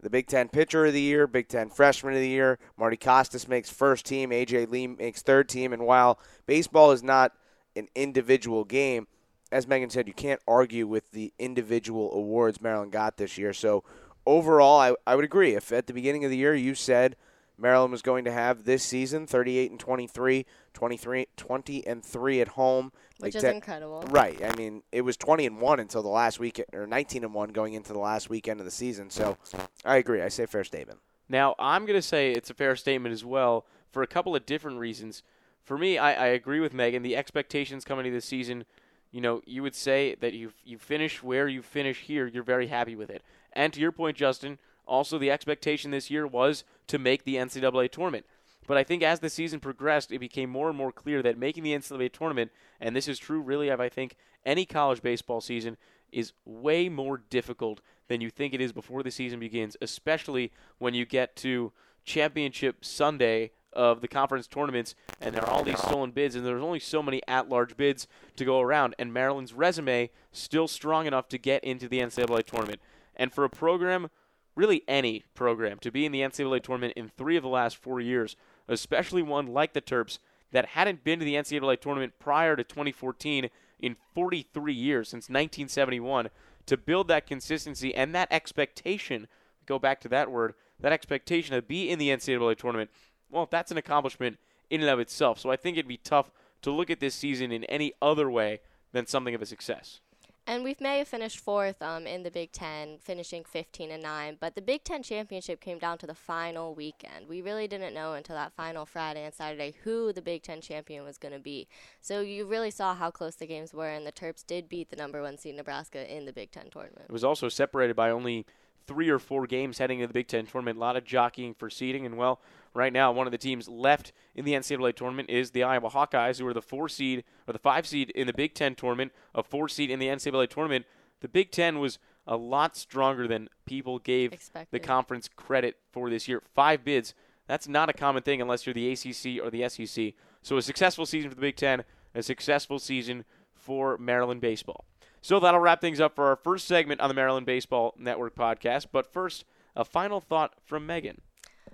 the Big Ten Pitcher of the Year, Big Ten Freshman of the Year. Marty Costas makes first team. A.J. Lee makes third team. And while baseball is not an individual game, as Megan said, you can't argue with the individual awards Maryland got this year. So overall, I would agree. If at the beginning of the year you said Maryland was going to have this season 38-23, 20-3 at home, which is incredible, right? I mean, it was 20-1 until the last weekend, or 19-1 going into the last weekend of the season. So I agree. I say fair statement. Now I'm going to say it's a fair statement as well for a couple of different reasons. For me, I agree with Megan. The expectations coming into the season, you know, you would say that you finish where you finish here, you're very happy with it. And to your point, Justin, also the expectation this year was to make the NCAA tournament. But I think as the season progressed, it became more and more clear that making the NCAA tournament, and this is true really of, I think, any college baseball season, is way more difficult than you think it is before the season begins, especially when you get to Championship Sunday of the conference tournaments, and there are all these stolen bids, and there's only so many at-large bids to go around, and Maryland's resume still strong enough to get into the NCAA tournament. And for a program, really any program, to be in the NCAA tournament in 3 of the last 4 years, especially one like the Terps that hadn't been to the NCAA tournament prior to 2014 in 43 years, since 1971, to build that consistency and that expectation, go back to that word, that expectation to be in the NCAA tournament, well, that's an accomplishment in and of itself. So I think it'd be tough to look at this season in any other way than something of a success. And we may have finished fourth in the Big Ten, finishing 15-9, but the Big Ten championship came down to the final weekend. We really didn't know until that final Friday and Saturday who the Big Ten champion was going to be. So you really saw how close the games were, and the Terps did beat the No. 1 seed Nebraska in the Big Ten tournament. It was also separated by only 3 or 4 games heading into the Big Ten tournament, a lot of jockeying for seeding, and well, right now one of the teams left in the NCAA tournament is the Iowa Hawkeyes, who are the 4 seed or the 5 seed in the Big Ten tournament, a 4 seed in the NCAA tournament. The Big Ten was a lot stronger than people gave the conference credit for this year. 5 bids, that's not a common thing unless you're the ACC or the SEC. So a successful season for the Big Ten, a successful season for Maryland baseball. So that'll wrap things up for our first segment on the Maryland Baseball Network podcast. But first, a final thought from Megan.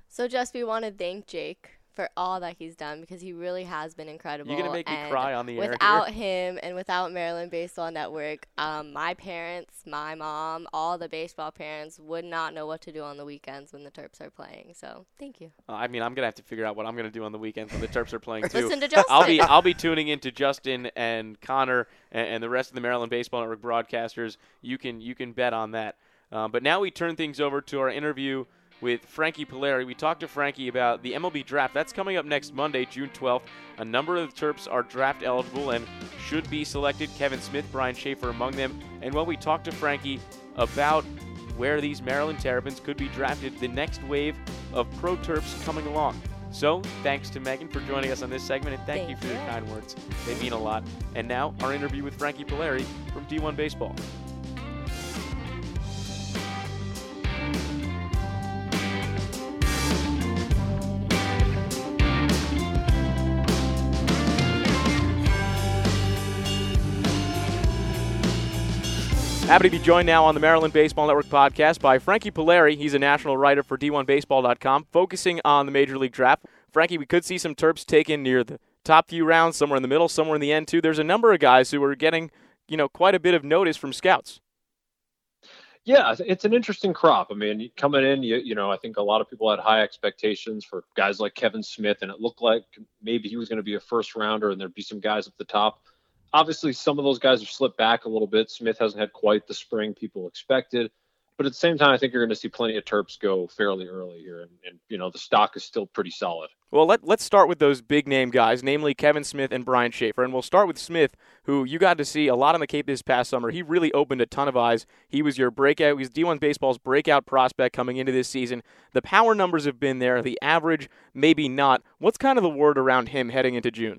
So, Jess, we want to thank Jake for all that he's done because he really has been incredible. You're going to make me cry on the air. Without him and without Maryland Baseball Network, my parents, my mom, all the baseball parents would not know what to do on the weekends when the Terps are playing. So, thank you. I mean, I'm going to have to figure out what I'm going to do on the weekends when the Terps are playing, too. Listen to Justin. I'll be tuning into Justin and Connor and the rest of the Maryland Baseball Network broadcasters. You can bet on that. But now we turn things over to our interview with Frankie Polari. We talked to Frankie about the MLB draft. That's coming up next Monday, June 12th. A number of the Terps are draft eligible and should be selected. Kevin Smith, Brian Schaefer among them. And while we talked to Frankie about where these Maryland Terrapins could be drafted, the next wave of pro Terps coming along. So thanks to Megan for joining us on this segment, and thank you for your kind words. They mean a lot. And now our interview with Frankie Polari from D1 Baseball. Happy to be joined now on the Maryland Baseball Network podcast by Frankie Polari. He's a national writer for D1Baseball.com, focusing on the Major League Draft. Frankie, we could see some Terps taken near the top few rounds, somewhere in the middle, somewhere in the end, too. There's a number of guys who are getting, you know, quite a bit of notice from scouts. Yeah, it's an interesting crop. I mean, coming in, you know, I think a lot of people had high expectations for guys like Kevin Smith, and it looked like maybe he was going to be a first-rounder, and there'd be some guys at the top. Obviously, some of those guys have slipped back a little bit. Smith hasn't had quite the spring people expected. But at the same time, I think you're going to see plenty of Terps go fairly early here. And you know, the stock is still pretty solid. Well, let's start with those big-name guys, namely Kevin Smith and Brian Schaefer. And we'll start with Smith, who you got to see a lot on the Cape this past summer. He really opened a ton of eyes. He was your breakout. He was D1 Baseball's breakout prospect coming into this season. The power numbers have been there. The average, maybe not. What's kind of the word around him heading into June?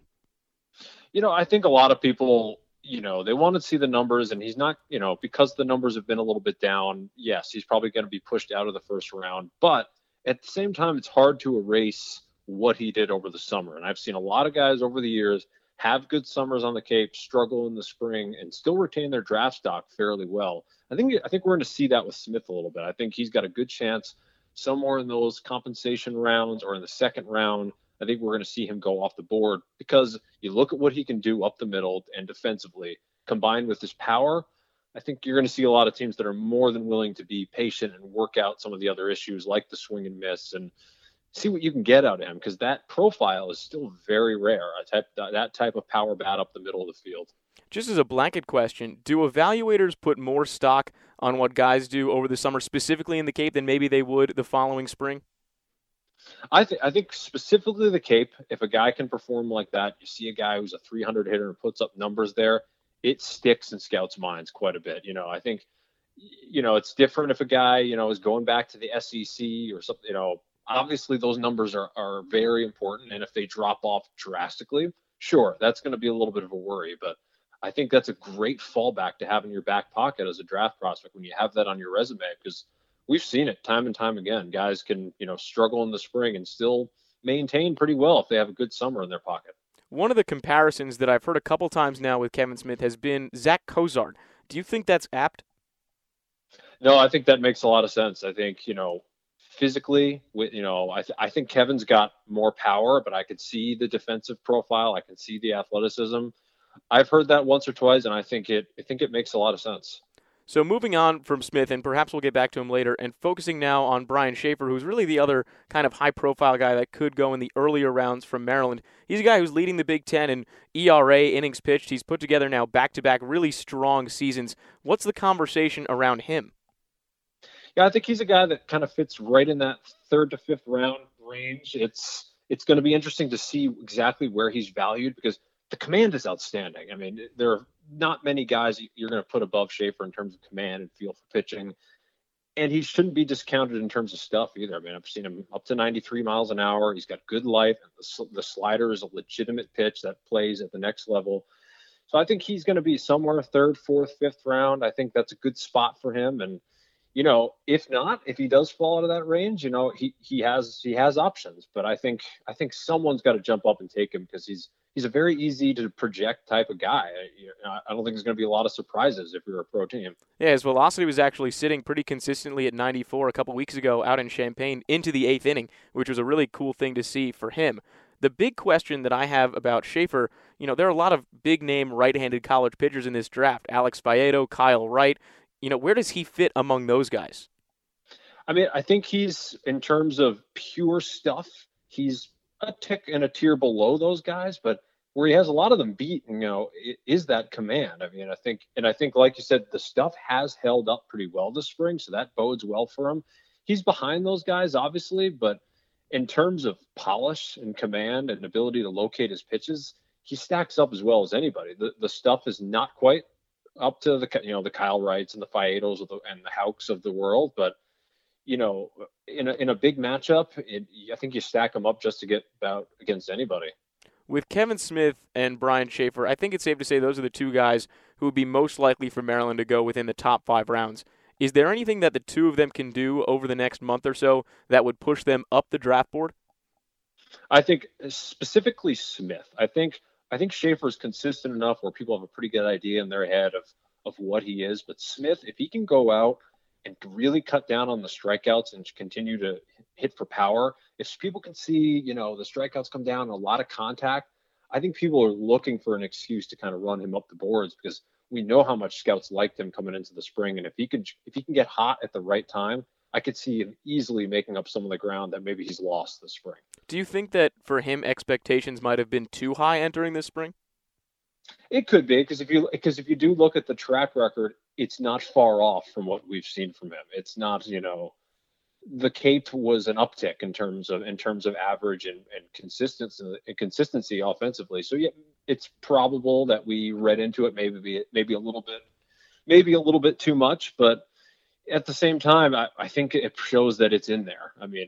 You know, I think a lot of people, you know, they want to see the numbers, and he's not, you know, because the numbers have been a little bit down. Yes, he's probably going to be pushed out of the first round. But at the same time, it's hard to erase what he did over the summer. And I've seen a lot of guys over the years have good summers on the Cape, struggle in the spring, and still retain their draft stock fairly well. I think we're going to see that with Smith a little bit. I think he's got a good chance somewhere in those compensation rounds or in the second round. I think we're going to see him go off the board because you look at what he can do up the middle and defensively, combined with his power, I think you're going to see a lot of teams that are more than willing to be patient and work out some of the other issues like the swing and miss and see what you can get out of him, because that profile is still very rare, that type of power bat up the middle of the field. Just as a blanket question, do evaluators put more stock on what guys do over the summer, specifically in the Cape, than maybe they would the following spring? I think specifically the Cape, if a guy can perform like that, you see a guy who's a 300 hitter and puts up numbers there, it sticks in scouts' minds quite a bit. I think, it's different if a guy, is going back to the SEC or something. Obviously those numbers are very important. And if they drop off drastically, sure, that's going to be a little bit of a worry. But I think that's a great fallback to have in your back pocket as a draft prospect when you have that on your resume, because we've seen it time and time again. Guys can, struggle in the spring and still maintain pretty well if they have a good summer in their pocket. One of the comparisons that I've heard a couple times now with Kevin Smith has been Zach Cozart. Do you think that's apt? No, I think that makes a lot of sense. I think, physically, I think Kevin's got more power, but I could see the defensive profile. I can see the athleticism. I've heard that once or twice, and I think it makes a lot of sense. So moving on from Smith, and perhaps we'll get back to him later, and focusing now on Brian Schaefer, who's really the other kind of high-profile guy that could go in the earlier rounds from Maryland. He's a guy who's leading the Big Ten in ERA, innings pitched. He's put together now back-to-back really strong seasons. What's the conversation around him? Yeah, I think he's a guy that kind of fits right in that third to fifth round range. It's going to be interesting to see exactly where he's valued, because the command is outstanding. I mean, there are not many guys you're going to put above Schaefer in terms of command and feel for pitching. And he shouldn't be discounted in terms of stuff either. I mean, I've seen him up to 93 miles an hour. He's got good life. The slider is a legitimate pitch that plays at the next level. So I think he's going to be somewhere third, fourth, fifth round. I think that's a good spot for him. And, if not, if he does fall out of that range, he has options. But I think someone's got to jump up and take him, because he's a very easy to project type of guy. I don't think there's going to be a lot of surprises if we were a pro team. Yeah, his velocity was actually sitting pretty consistently at 94 a couple weeks ago out in Champaign into the eighth inning, which was a really cool thing to see for him. The big question that I have about Schaefer, there are a lot of big-name right-handed college pitchers in this draft. Alex Fayedo, Kyle Wright. Where does he fit among those guys? I mean, I think he's, in terms of pure stuff, he's a tick and a tier below those guys, but where he has a lot of them beat, is that command. I mean, I think, like you said, the stuff has held up pretty well this spring, so that bodes well for him. He's behind those guys, obviously, but in terms of polish and command and ability to locate his pitches, he stacks up as well as anybody. The stuff is not quite up to the Kyle Wrights and the Fayedos and the Houks of the world, but in a big matchup, I think you stack them up just to get about against anybody. With Kevin Smith and Brian Schaefer, I think it's safe to say those are the two guys who would be most likely for Maryland to go within the top five rounds. Is there anything that the two of them can do over the next month or so that would push them up the draft board? I think specifically Smith. I think Schaefer's consistent enough where people have a pretty good idea in their head of what he is. But Smith, if he can go out and really cut down on the strikeouts and continue to hit for power, if people can see, the strikeouts come down and a lot of contact, I think people are looking for an excuse to kind of run him up the boards, because we know how much scouts liked him coming into the spring. And if he can get hot at the right time, I could see him easily making up some of the ground that maybe he's lost this spring. Do you think that for him expectations might have been too high entering this spring? It could be, because if you do look at the track record, it's not far off from what we've seen from him. It's not, the Cape was an uptick in terms of average and consistency offensively. So yeah, it's probable that we read into it maybe a little bit too much, but at the same time, I think it shows that it's in there. I mean,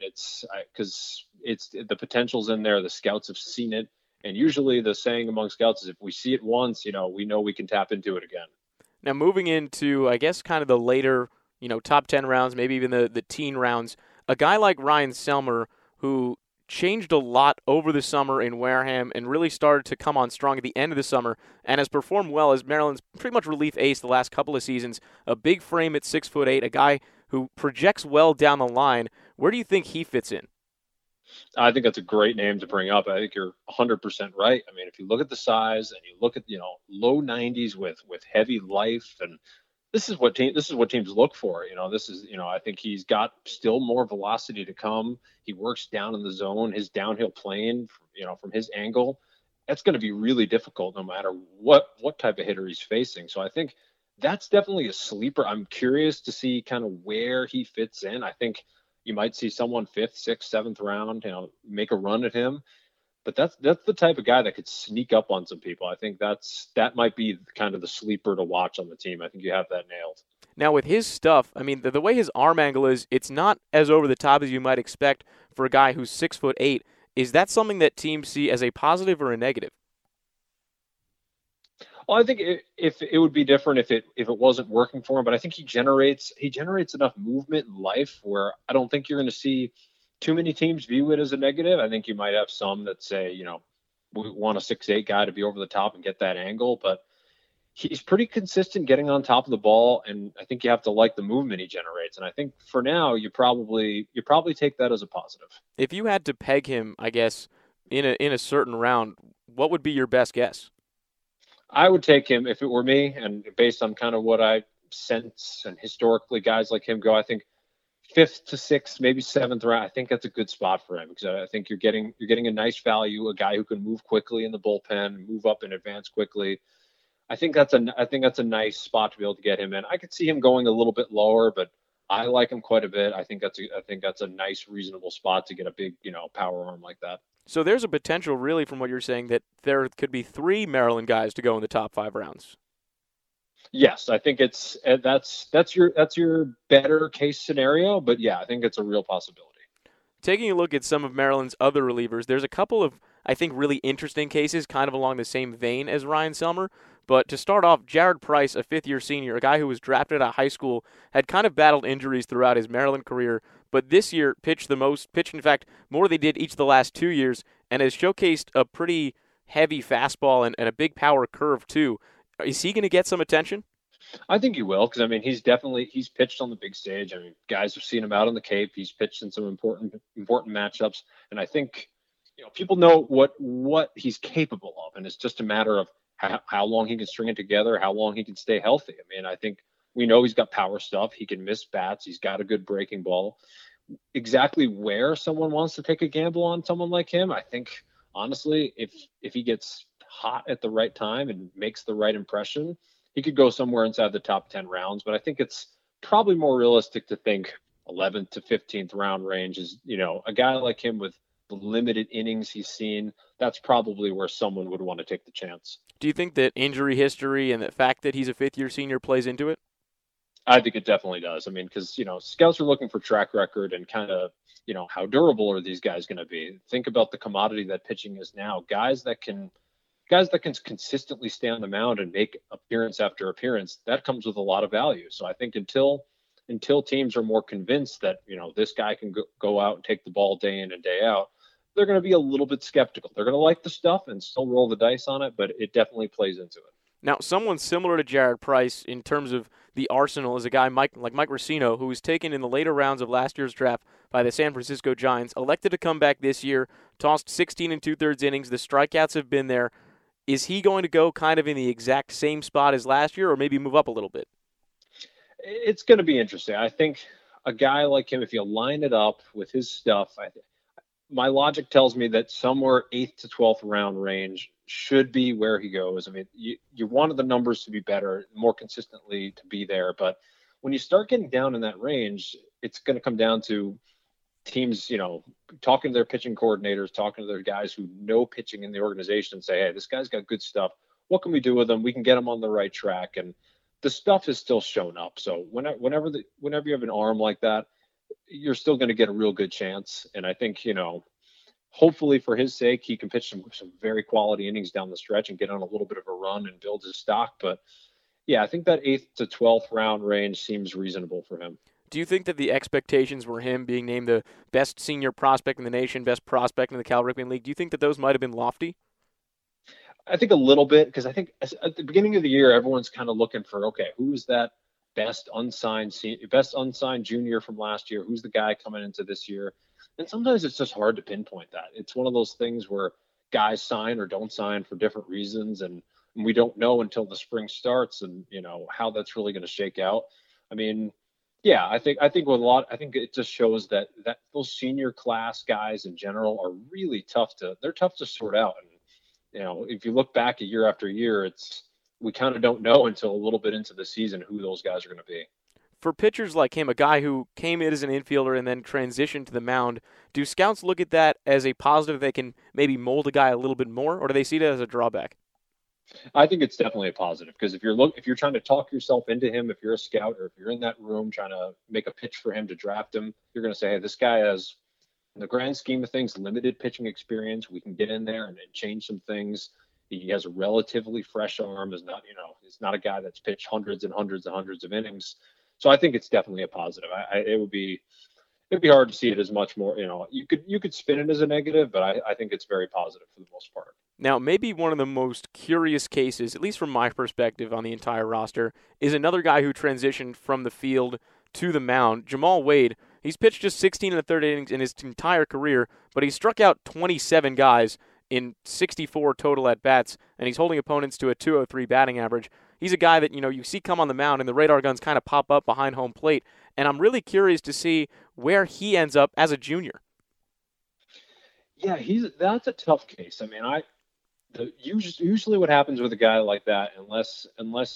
because the potential's in there. The scouts have seen it. And usually the saying among scouts is if we see it once, we know we can tap into it again. Now moving into, I guess, kind of the later, top 10 rounds, maybe even the teen rounds, a guy like Ryan Selmer, who changed a lot over the summer in Wareham and really started to come on strong at the end of the summer and has performed well as Maryland's pretty much relief ace the last couple of seasons, a big frame at 6'8", a guy who projects well down the line. Where do you think he fits in? I think that's a great name to bring up. I think you're 100% right. I mean, if you look at the size and you look at, you know, low 90s with heavy life, and this is what teams look for. You know, this is, you know, I think he's got still more velocity to come. He works down in the zone, his downhill plane, you know, from his angle, that's going to be really difficult no matter what type of hitter he's facing. So I think that's definitely a sleeper. I'm curious to see kind of where he fits in. I think you might see someone 5th, 6th, 7th round, you know, make a run at him. But that's the type of guy that could sneak up on some people. I think that might be kind of the sleeper to watch on the team. I think you have that nailed. Now with his stuff, I mean, the way his arm angle is, it's not as over the top as you might expect for a guy who's 6'8". Is that something that teams see as a positive or a negative? Well, I think if it would be different if it wasn't working for him, but I think he generates enough movement in life where I don't think you're going to see too many teams view it as a negative. I think you might have some that say, you know, we want a 6'8" guy to be over the top and get that angle, but he's pretty consistent getting on top of the ball, and I think you have to like the movement he generates. And I think for now, you probably take that as a positive. If you had to peg him, I guess, in a certain round, what would be your best guess? I would take him if it were me, and based on kind of what I sense and historically guys like him go, I think 5th to 6th, maybe 7th round. I think that's a good spot for him because I think you're getting a nice value, a guy who can move quickly in the bullpen, move up and advance quickly. I think that's a nice spot to be able to get him in. I could see him going a little bit lower, but I like him quite a bit. I think that's a nice, reasonable spot to get a big, you know, power arm like that. So there's a potential, really, from what you're saying, that there could be 3 Maryland guys to go in the top 5 rounds. Yes, I think that's your better case scenario, but yeah, I think it's a real possibility. Taking a look at some of Maryland's other relievers, there's a couple of, I think, really interesting cases, kind of along the same vein as Ryan Selmer. But to start off, Jared Price, a fifth-year senior, a guy who was drafted out of high school, had kind of battled injuries throughout his Maryland career, but this year pitched, in fact, more than he did each of the last 2 years, and has showcased a pretty heavy fastball and a big power curve, too. Is he going to get some attention? I think he will, because, I mean, he's pitched on the big stage. I mean, guys have seen him out on the Cape. He's pitched in some important matchups, and I think, you know, people know what he's capable of, and it's just a matter of how long he can string it together, how long he can stay healthy. I mean, I think we know he's got power stuff. He can miss bats. He's got a good breaking ball. Exactly where someone wants to take a gamble on someone like him, I think, honestly, if he gets hot at the right time and makes the right impression, he could go somewhere inside the top 10 rounds. But I think it's probably more realistic to think 11th to 15th round range is, you know, a guy like him with the limited innings he's seen, that's probably where someone would want to take the chance. Do you think that injury history and the fact that he's a fifth-year senior plays into it? I think it definitely does. I mean, because, you know, scouts are looking for track record and kind of, you know, how durable are these guys going to be? Think about the commodity that pitching is now. Guys that can consistently stay on the mound and make appearance after appearance, that comes with a lot of value. So I think until teams are more convinced that, you know, this guy can go out and take the ball day in and day out, they're going to be a little bit skeptical. They're going to like the stuff and still roll the dice on it, but it definitely plays into it. Now, someone similar to Jared Price in terms of the arsenal is a guy like Mike Racino, who was taken in the later rounds of last year's draft by the San Francisco Giants, elected to come back this year, tossed 16 2/3 innings. The strikeouts have been there. Is he going to go kind of in the exact same spot as last year or maybe move up a little bit? It's going to be interesting. I think a guy like him, if you line it up with his stuff, my logic tells me that somewhere 8th to 12th round range should be where he goes. I mean, you wanted the numbers to be better, more consistently to be there. But when you start getting down in that range, it's going to come down to teams, you know, talking to their pitching coordinators, talking to their guys who know pitching in the organization and say, hey, this guy's got good stuff. What can we do with him? We can get him on the right track. And the stuff is still shown up. So whenever you have an arm like that, you're still going to get a real good chance. And I think, you know, hopefully for his sake, he can pitch some very quality innings down the stretch and get on a little bit of a run and build his stock. But yeah, I think that 8th to 12th round range seems reasonable for him. Do you think that the expectations were him being named the best senior prospect in the nation, best prospect in the Cal Ripken League? Do you think that those might have been lofty? I think a little bit, because I think at the beginning of the year, everyone's kind of looking for, okay, who's that best unsigned junior from last year? Who's the guy coming into this year? And sometimes it's just hard to pinpoint that. It's one of those things where guys sign or don't sign for different reasons, and we don't know until the spring starts and, you know, how that's really going to shake out. I mean, yeah, I think with a lot, I think it just shows that those senior class guys in general are really tough to sort out. And, you know, if you look back at year after year, we kind of don't know until a little bit into the season who those guys are going to be. For pitchers like him, a guy who came in as an infielder and then transitioned to the mound, do scouts look at that as a positive? They can maybe mold a guy a little bit more, or do they see that as a drawback? I think it's definitely a positive, because if you're trying to talk yourself into him, if you're a scout or if you're in that room trying to make a pitch for him to draft him, you're going to say, hey, this guy has, in the grand scheme of things, limited pitching experience. We can get in there and change some things. He has a relatively fresh arm. It's not a guy that's pitched hundreds and hundreds and hundreds of innings. So I think it's definitely a positive. It'd be hard to see it as much more, you know, you could spin it as a negative, but I think it's very positive for the most part. Now, maybe one of the most curious cases, at least from my perspective on the entire roster, is another guy who transitioned from the field to the mound, Jamal Wade. He's pitched just 16 1/3 innings in his entire career, but he struck out 27 guys in 64 total at-bats, and he's holding opponents to a .203 batting average. He's a guy that, you know, you see come on the mound and the radar guns kind of pop up behind home plate, and I'm really curious to see where he ends up as a junior. Yeah, that's a tough case. I mean, usually what happens with a guy like that, unless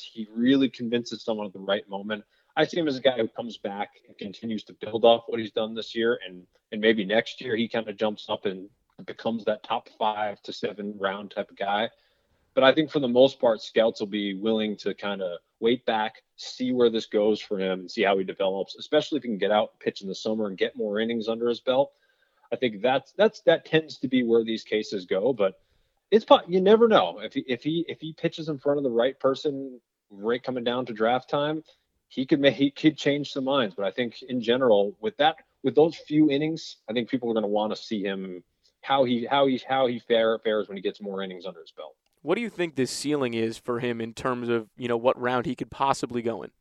he really convinces someone at the right moment, I see him as a guy who comes back and continues to build off what he's done this year, and maybe next year he kind of jumps up and becomes that top 5 to 7 round type of guy. But I think for the most part, scouts will be willing to kind of wait back, see where this goes for him and see how he develops, especially if he can get out and pitch in the summer and get more innings under his belt. I think that tends to be where these cases go, but you never know. If he pitches in front of the right person, right coming down to draft time, he could change some minds. But I think in general, with those few innings, I think people are going to want to see him how he fares when he gets more innings under his belt. What do you think this ceiling is for him in terms of, you know, what round he could possibly go in?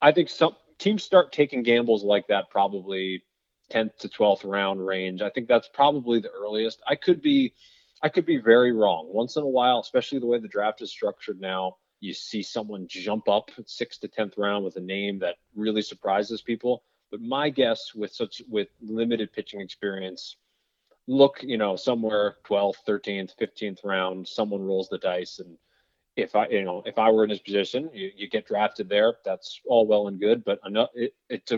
I think some teams start taking gambles like that, probably 10th to 12th round range. I think that's probably the earliest. I could be very wrong. Once in a while, especially the way the draft is structured now, you see someone jump up 6th to 10th round with a name that really surprises people. But my guess with limited pitching experience, look, you know, somewhere 12th, 13th, 15th round, someone rolls the dice. And if I were in his position, you get drafted there, that's all well and good. But it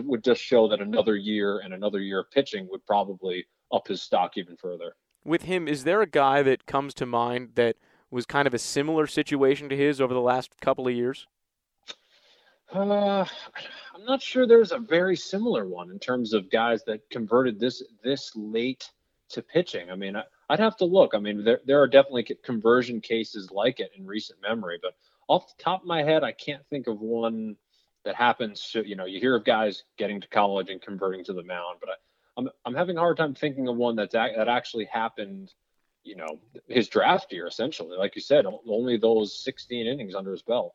would just show that another year and another year of pitching would probably up his stock even further. With him, is there a guy that comes to mind that was kind of a similar situation to his over the last couple of years? I'm not sure there's a very similar one in terms of guys that converted this late to pitching. I mean, I'd have to look. I mean, there are definitely conversion cases like it in recent memory, but off the top of my head, I can't think of one that happens. You know, you hear of guys getting to college and converting to the mound, but I'm having a hard time thinking of one that actually happened, you know, his draft year, essentially. Like you said, only those 16 innings under his belt.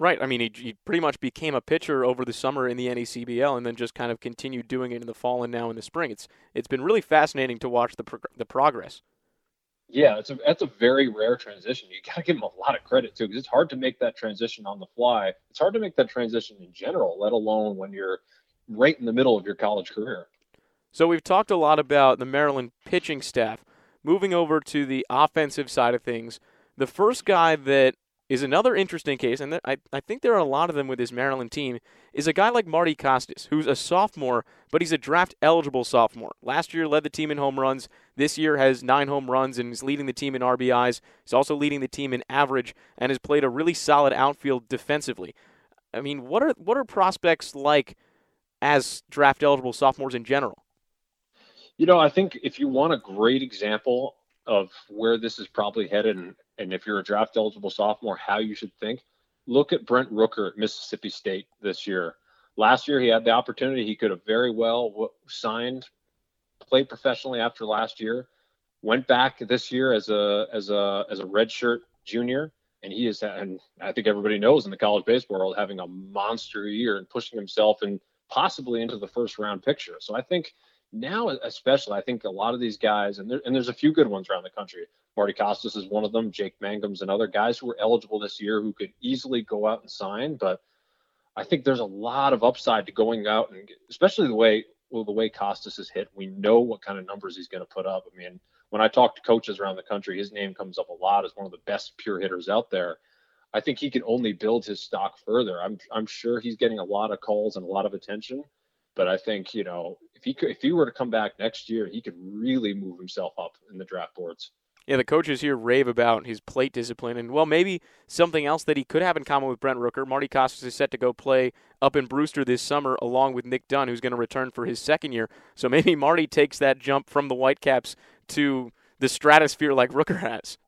Right. I mean, he pretty much became a pitcher over the summer in the NECBL and then just kind of continued doing it in the fall and now in the spring. It's been really fascinating to watch the progress. Yeah, that's a very rare transition. You got to give him a lot of credit, too, because it's hard to make that transition on the fly. It's hard to make that transition in general, let alone when you're right in the middle of your college career. So we've talked a lot about the Maryland pitching staff. Moving over to the offensive side of things, the first guy that is another interesting case, and I think there are a lot of them with this Maryland team, is a guy like Marty Costas, who's a sophomore, but he's a draft-eligible sophomore. Last year led the team in home runs. This year has 9 home runs and is leading the team in RBIs. He's also leading the team in average and has played a really solid outfield defensively. I mean, what are prospects like as draft-eligible sophomores in general? You know, I think if you want a great example of where this is probably headed and if you're a draft-eligible sophomore, how you should think, look at Brent Rooker at Mississippi State this year. Last year, he had the opportunity. He could have very well signed, played professionally after last year, went back this year as a redshirt junior, and he is, and I think everybody knows in the college baseball world, having a monster year and pushing himself and possibly into the first-round picture. So I think now especially, I think a lot of these guys, and there's a few good ones around the country. Marty Costas is one of them. Jake Mangum's another. Guys who are eligible this year who could easily go out and sign, but I think there's a lot of upside to going out, and especially the way Costas is hit, we know what kind of numbers he's going to put up. I mean, when I talk to coaches around the country, his name comes up a lot as one of the best pure hitters out there. I think he can only build his stock further. I'm sure he's getting a lot of calls and a lot of attention, but I think, you know, if he were to come back next year, he could really move himself up in the draft boards. Yeah, the coaches here rave about his plate discipline, and, well, maybe something else that he could have in common with Brent Rooker. Marty Costas is set to go play up in Brewster this summer along with Nick Dunn, who's going to return for his second year. So maybe Marty takes that jump from the Whitecaps to the stratosphere like Rooker has.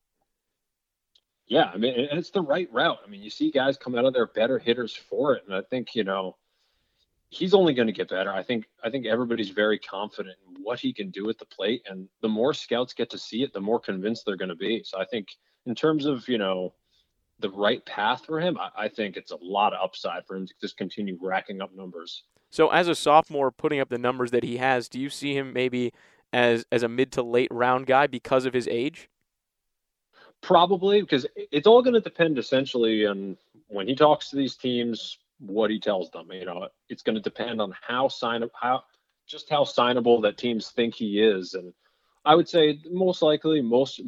Yeah, I mean, and it's the right route. I mean, you see guys come out of there better hitters for it, and I think, you know, he's only going to get better. I think everybody's very confident in what he can do at the plate, and the more scouts get to see it, the more convinced they're going to be. So I think in terms of, you know, the right path for him, I think it's a lot of upside for him to just continue racking up numbers. So as a sophomore, putting up the numbers that he has, do you see him maybe as a mid to late round guy because of his age? Probably, because it's all going to depend essentially on when he talks to these teams, what he tells them. You know, it's going to depend on how signable that teams think he is. And I would say most likely most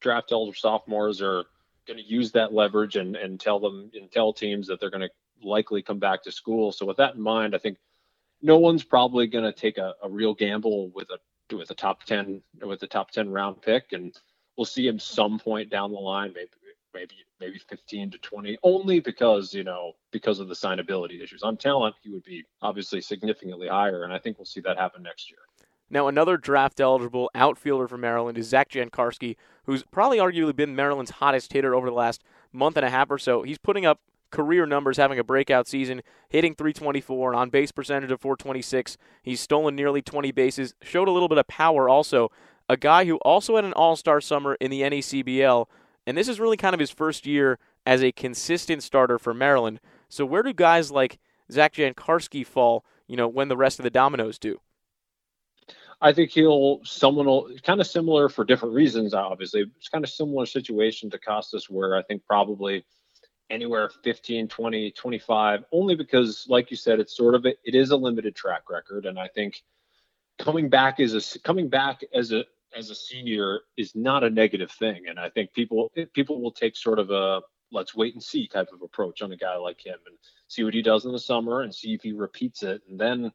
draft eligible sophomores are going to use that leverage and tell teams that they're going to likely come back to school. So with that in mind, I think no one's probably going to take a real gamble with a top 10 round pick, and we'll see him some point down the line, maybe 15 to 20, only because of the signability issues. On talent, he would be obviously significantly higher, and I think we'll see that happen next year. Now, another draft-eligible outfielder for Maryland is Zach Jankarski, who's probably arguably been Maryland's hottest hitter over the last month and a half or so. He's putting up career numbers, having a breakout season, hitting .324, an on-base percentage of .426. He's stolen nearly 20 bases, showed a little bit of power also. A guy who also had an all-star summer in the NACBL, and this is really kind of his first year as a consistent starter for Maryland. So where do guys like Zach Jankarski fall, you know, when the rest of the dominoes do? I think kind of similar for different reasons, obviously. It's kind of similar situation to Costas, where I think probably anywhere 15, 20, 25, only because, like you said, it's sort of it is a limited track record. And I think coming back as a senior is not a negative thing. And I think people will take sort of a let's wait and see type of approach on a guy like him and see what he does in the summer and see if he repeats it. And then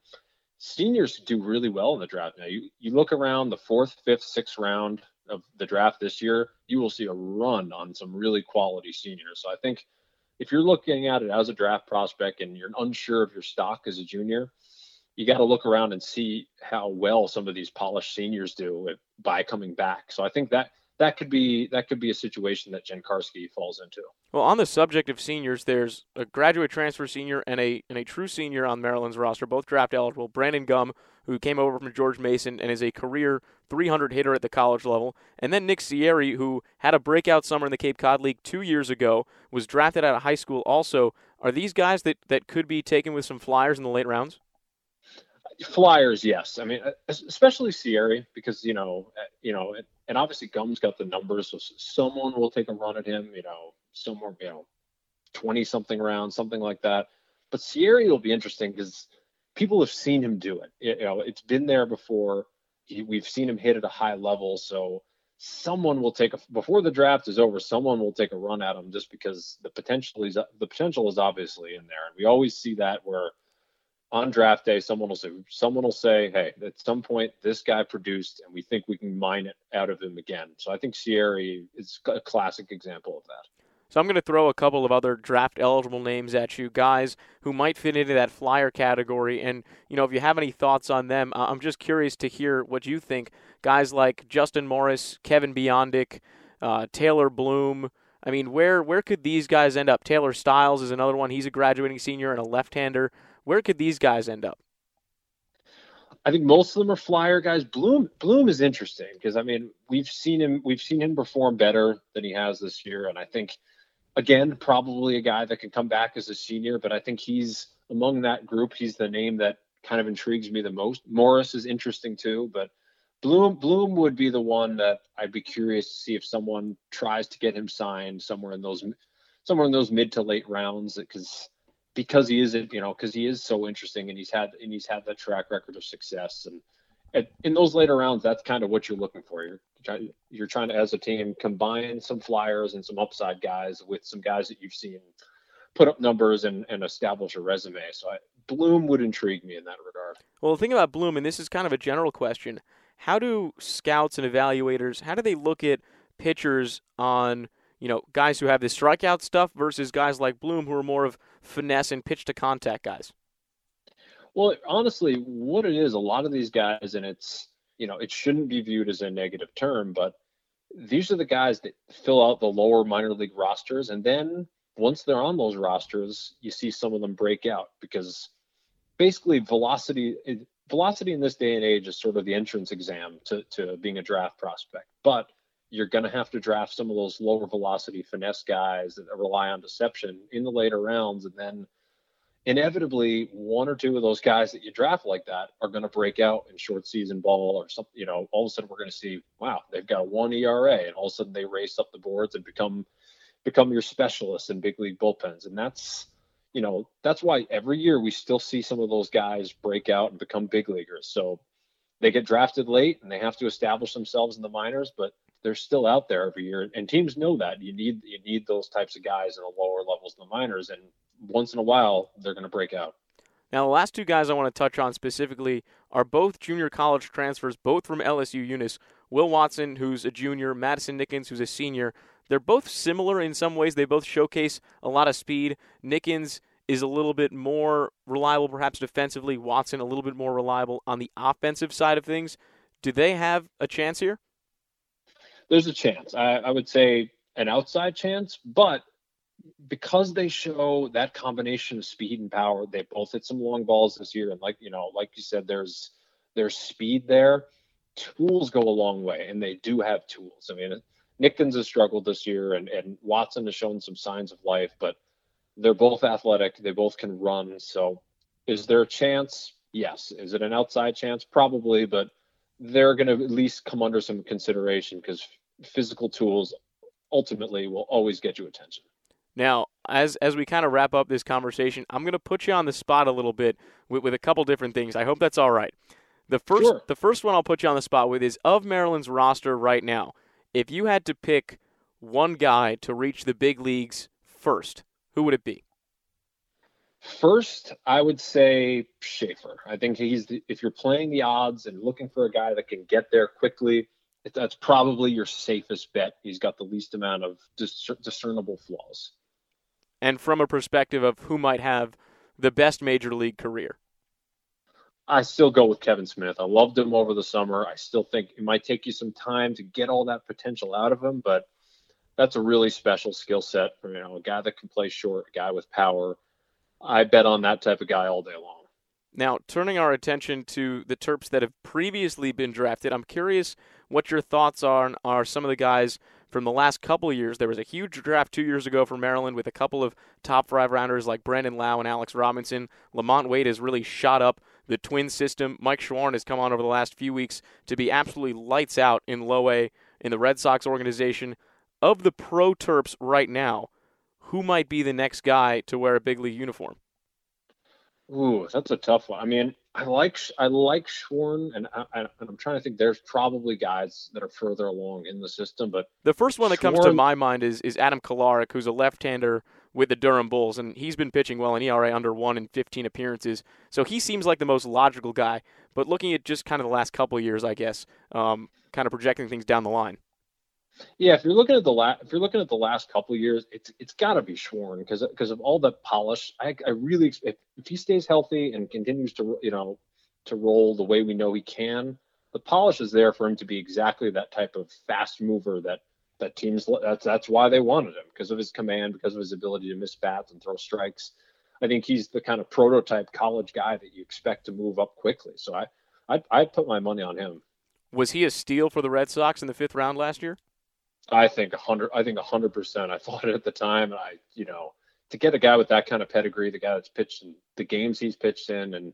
seniors do really well in the draft. Now you look around the 4th, 5th, 6th round of the draft this year, you will see a run on some really quality seniors. So I think if you're looking at it as a draft prospect and you're unsure of your stock as a junior, you got to look around and see how well some of these polished seniors do by coming back. So I think that could be a situation that Jankarski falls into. Well, on the subject of seniors, there's a graduate transfer senior and a true senior on Maryland's roster, both draft eligible. Brendan Gumm, who came over from George Mason and is a career .300 hitter at the college level, and then Nick Cieri, who had a breakout summer in the Cape Cod League 2 years ago, was drafted out of high school. Also, are these guys that could be taken with some flyers in the late rounds? Flyers, yes. I mean, especially Cieri, because you know, and obviously Gumm's got the numbers, so someone will take a run at him. You know, somewhere 20-something rounds, something like that. But Cieri will be interesting because people have seen him do it. You know, it's been there before. We've seen him hit at a high level, so someone will take before the draft is over. Someone will take a run at him just because the potential is obviously in there, and we always see that where. On draft day, someone will say, hey, at some point this guy produced and we think we can mine it out of him again. So I think Cieri is a classic example of that. So I'm going to throw a couple of other draft-eligible names at you, guys who might fit into that flyer category. And, you know, if you have any thoughts on them, I'm just curious to hear what you think. Guys like Justin Morris, Kevin Biondic, Taylor Bloom. I mean, where could these guys end up? Taylor Stiles is another one. He's a graduating senior and a left-hander. Where could these guys end up? I think most of them are flyer guys. Bloom is interesting because, I mean, we've seen him perform better than he has this year. And I think, again, probably a guy that can come back as a senior, but I think he's among that group. He's the name that kind of intrigues me the most. Morris is interesting too, but Bloom would be the one that I'd be curious to see if someone tries to get him signed somewhere in those mid to late rounds, because he is, because he is so interesting, and he's had that track record of success. And in those later rounds, that's kind of what you're looking for. You're trying to, as a team, combine some flyers and some upside guys with some guys that you've seen put up numbers and establish a resume. So Bloom would intrigue me in that regard. Well, the thing about Bloom, and this is kind of a general question, how do scouts and evaluators, how do they look at pitchers on, guys who have this strikeout stuff versus guys like Bloom who are more of finesse and pitch to contact guys? Well, honestly, what it is, a lot of these guys, and it's, it shouldn't be viewed as a negative term, but these are the guys that fill out the lower minor league rosters. And then once they're on those rosters, you see some of them break out, because basically velocity in this day and age is sort of the entrance exam to being a draft prospect. But you're going to have to draft some of those lower velocity finesse guys that rely on deception in the later rounds. And then inevitably, one or two of those guys that you draft like that are going to break out in short season ball or something. All of a sudden we're going to see, wow, they've got 1 ERA, and all of a sudden they race up the boards and become your specialists in big league bullpens. And that's why every year we still see some of those guys break out and become big leaguers. So they get drafted late and they have to establish themselves in the minors, but they're still out there every year. And teams know that you need those types of guys in the lower levels in the minors. And once in a while, they're going to break out. Now, the last two guys I want to touch on specifically are both junior college transfers, both from LSU Eunice. Will Watson, who's a junior, Madison Nickens, who's a senior. They're both similar in some ways. They both showcase a lot of speed. Nickens is a little bit more reliable, perhaps defensively. Watson, a little bit more reliable on the offensive side of things. Do they have a chance here? There's a chance. I would say an outside chance, but because they show that combination of speed and power, they both hit some long balls this year. And like you said, there's speed there. Tools go a long way, and they do have tools. I mean, Nickens has struggled this year, and Watson has shown some signs of life, but they're both athletic. They both can run. So is there a chance? Yes. Is it an outside chance? Probably, but they're going to at least come under some consideration, because physical tools ultimately will always get you attention. Now, as we kind of wrap up this conversation, I'm going to put you on the spot a little bit with a couple different things. I hope that's all right. The first one I'll put you on the spot with is, of Maryland's roster right now, if you had to pick one guy to reach the big leagues first, who would it be? First, I would say Schaefer. I think if you're playing the odds and looking for a guy that can get there quickly, that's probably your safest bet. He's got the least amount of discernible flaws. And from a perspective of who might have the best major league career, I still go with Kevin Smith. I loved him over the summer. I still think it might take you some time to get all that potential out of him, but that's a really special skill set for, a guy that can play short, a guy with power. I bet on that type of guy all day long. Now, turning our attention to the Terps that have previously been drafted, I'm curious what your thoughts are some of the guys from the last couple of years. There was a huge draft 2 years ago for Maryland with a couple of top five-rounders like Brendan Lau and Alex Robinson. Lamont Wade has really shot up the twin system. Mike Schwarn has come on over the last few weeks to be absolutely lights out in low A in the Red Sox organization. Of the pro Terps right now, who might be the next guy to wear a big league uniform? Ooh, that's a tough one. I mean, I like Schwarn, and I'm trying to think. There's probably guys that are further along in the system, but the first one that comes to my mind is Adam Kolarek, who's a left-hander with the Durham Bulls, and he's been pitching well, in ERA under 1 in 15 appearances. So he seems like the most logical guy. But looking at just kind of the last couple of years, I guess, kind of projecting things down the line. Yeah, if you're looking at the last couple of years, it's got to be Schwarn because of all the polish. I really, if he stays healthy and continues to roll the way we know he can, the polish is there for him to be exactly that type of fast mover that teams. That's why they wanted him, because of his command, because of his ability to miss bats and throw strikes. I think he's the kind of prototype college guy that you expect to move up quickly. So I put my money on him. Was he a steal for the Red Sox in the fifth round last year? I think 100%. I thought it at the time. And to get a guy with that kind of pedigree, the guy that's pitched in the games he's pitched in, and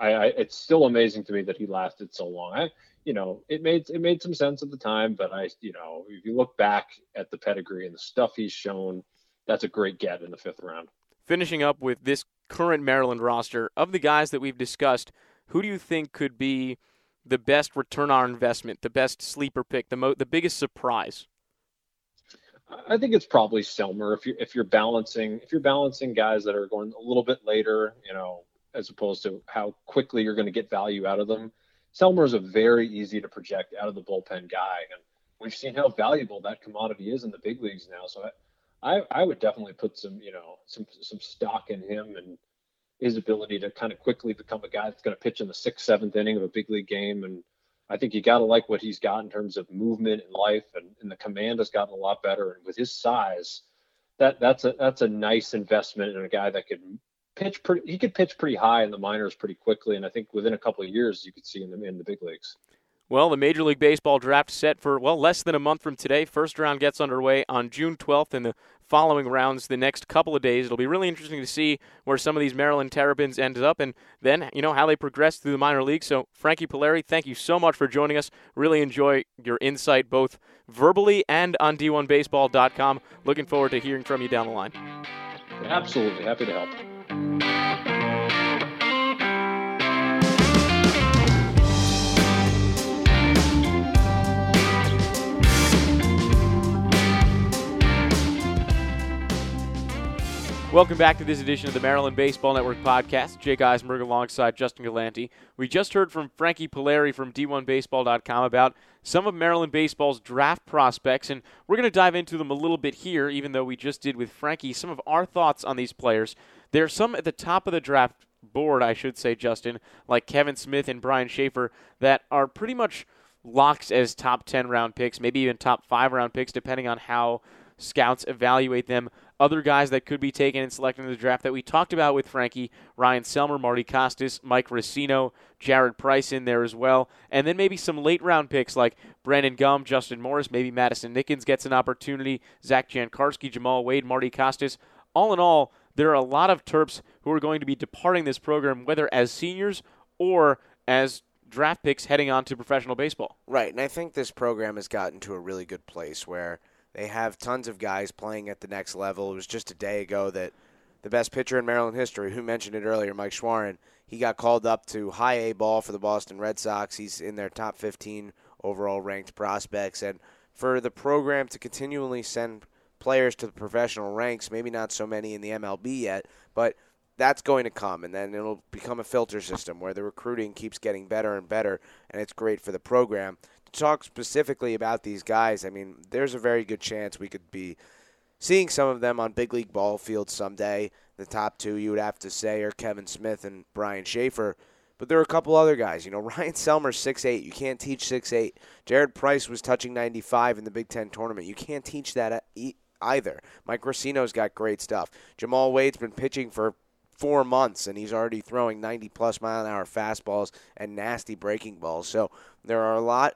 it's still amazing to me that he lasted so long. It made some sense at the time, but if you look back at the pedigree and the stuff he's shown, that's a great get in the fifth round. Finishing up with this current Maryland roster, of the guys that we've discussed, who do you think could be the best return on investment, the best sleeper pick, the biggest surprise? I think it's probably Selmer. If you're balancing guys that are going a little bit later, as opposed to how quickly you're going to get value out of them, Selmer is a very easy to project out of the bullpen guy, and we've seen how valuable that commodity is in the big leagues now. So I would definitely put some stock in him and his ability to kind of quickly become a guy that's going to pitch in the 6th, 7th inning of a big league game. And I think you got to like what he's got in terms of movement and life, and the command has gotten a lot better. And with his size, that's a nice investment in a guy that could pitch pretty. He could pitch pretty high in the minors pretty quickly, and I think within a couple of years you could see him in the big leagues. Well, the Major League Baseball draft set for, less than a month from today. First round gets underway on June 12th, and the following rounds the next couple of days. It'll be really interesting to see where some of these Maryland Terrapins ended up, and then, how they progressed through the minor leagues. So, Frankie Polari, thank you so much for joining us. Really enjoy your insight, both verbally and on D1Baseball.com. Looking forward to hearing from you down the line. Absolutely. Happy to help. Welcome back to this edition of the Maryland Baseball Network podcast. Jake Eisberg alongside Justin Galanti. We just heard from Frankie Polari from D1Baseball.com about some of Maryland baseball's draft prospects, and we're going to dive into them a little bit here, even though we just did with Frankie, some of our thoughts on these players. There are some at the top of the draft board, I should say, Justin, like Kevin Smith and Brian Schaefer, that are pretty much locks as top 10 round picks, maybe even top 5 round picks, depending on how scouts evaluate them. Other guys that could be taken and selected in the draft that we talked about with Frankie, Ryan Selmer, Marty Costas, Mike Racino, Jared Price in there as well. And then maybe some late-round picks like Brendan Gumm, Justin Morris, maybe Madison Nickens gets an opportunity, Zach Jankarski, Jamal Wade, Marty Costas. All in all, there are a lot of Terps who are going to be departing this program, whether as seniors or as draft picks heading on to professional baseball. Right, and I think this program has gotten to a really good place where they have tons of guys playing at the next level. It was just a day ago that the best pitcher in Maryland history, who mentioned it earlier, Mike Schwarn, he got called up to high A ball for the Boston Red Sox. He's in their top 15 overall ranked prospects. And for the program to continually send players to the professional ranks, maybe not so many in the MLB yet, but that's going to come. And then it'll become a filter system where the recruiting keeps getting better and better, and it's great for the program. Talk specifically about these guys, I mean, there's a very good chance we could be seeing some of them on big league ball fields someday. The top two, you would have to say, are Kevin Smith and Brian Schaefer, but there are a couple other guys. Ryan Selmer, 6'8". You can't teach 6'8". Jared Price was touching 95 in the Big Ten Tournament. You can't teach that either. Mike Racino's got great stuff. Jamal Wade's been pitching for 4 months, and he's already throwing 90-plus mile-an-hour fastballs and nasty breaking balls. So there are a lot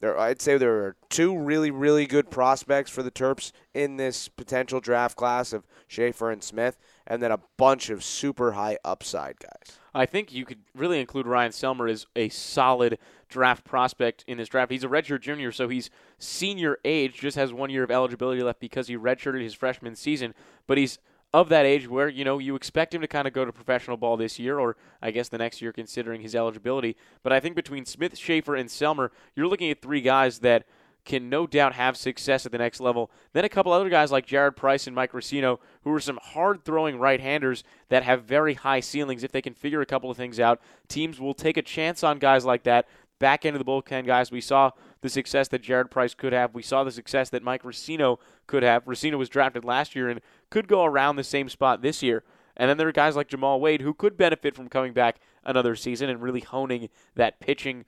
I'd say there are two really, really good prospects for the Terps in this potential draft class of Schaefer and Smith, and then a bunch of super high upside guys. I think you could really include Ryan Selmer as a solid draft prospect in this draft. He's a redshirt junior, so he's senior age, just has 1 year of eligibility left because he redshirted his freshman season, but he's of that age where, you expect him to kind of go to professional ball this year, or I guess the next year considering his eligibility. But I think between Smith, Schaefer, and Selmer, you're looking at three guys that can no doubt have success at the next level. Then a couple other guys like Jared Price and Mike Racino, who are some hard-throwing right-handers that have very high ceilings. If they can figure a couple of things out, teams will take a chance on guys like that. Back end of the bullpen guys, we saw the success that Jared Price could have. We saw the success that Mike Racino could have. Racino was drafted last year and could go around the same spot this year. And then there are guys like Jamal Wade who could benefit from coming back another season and really honing that pitching,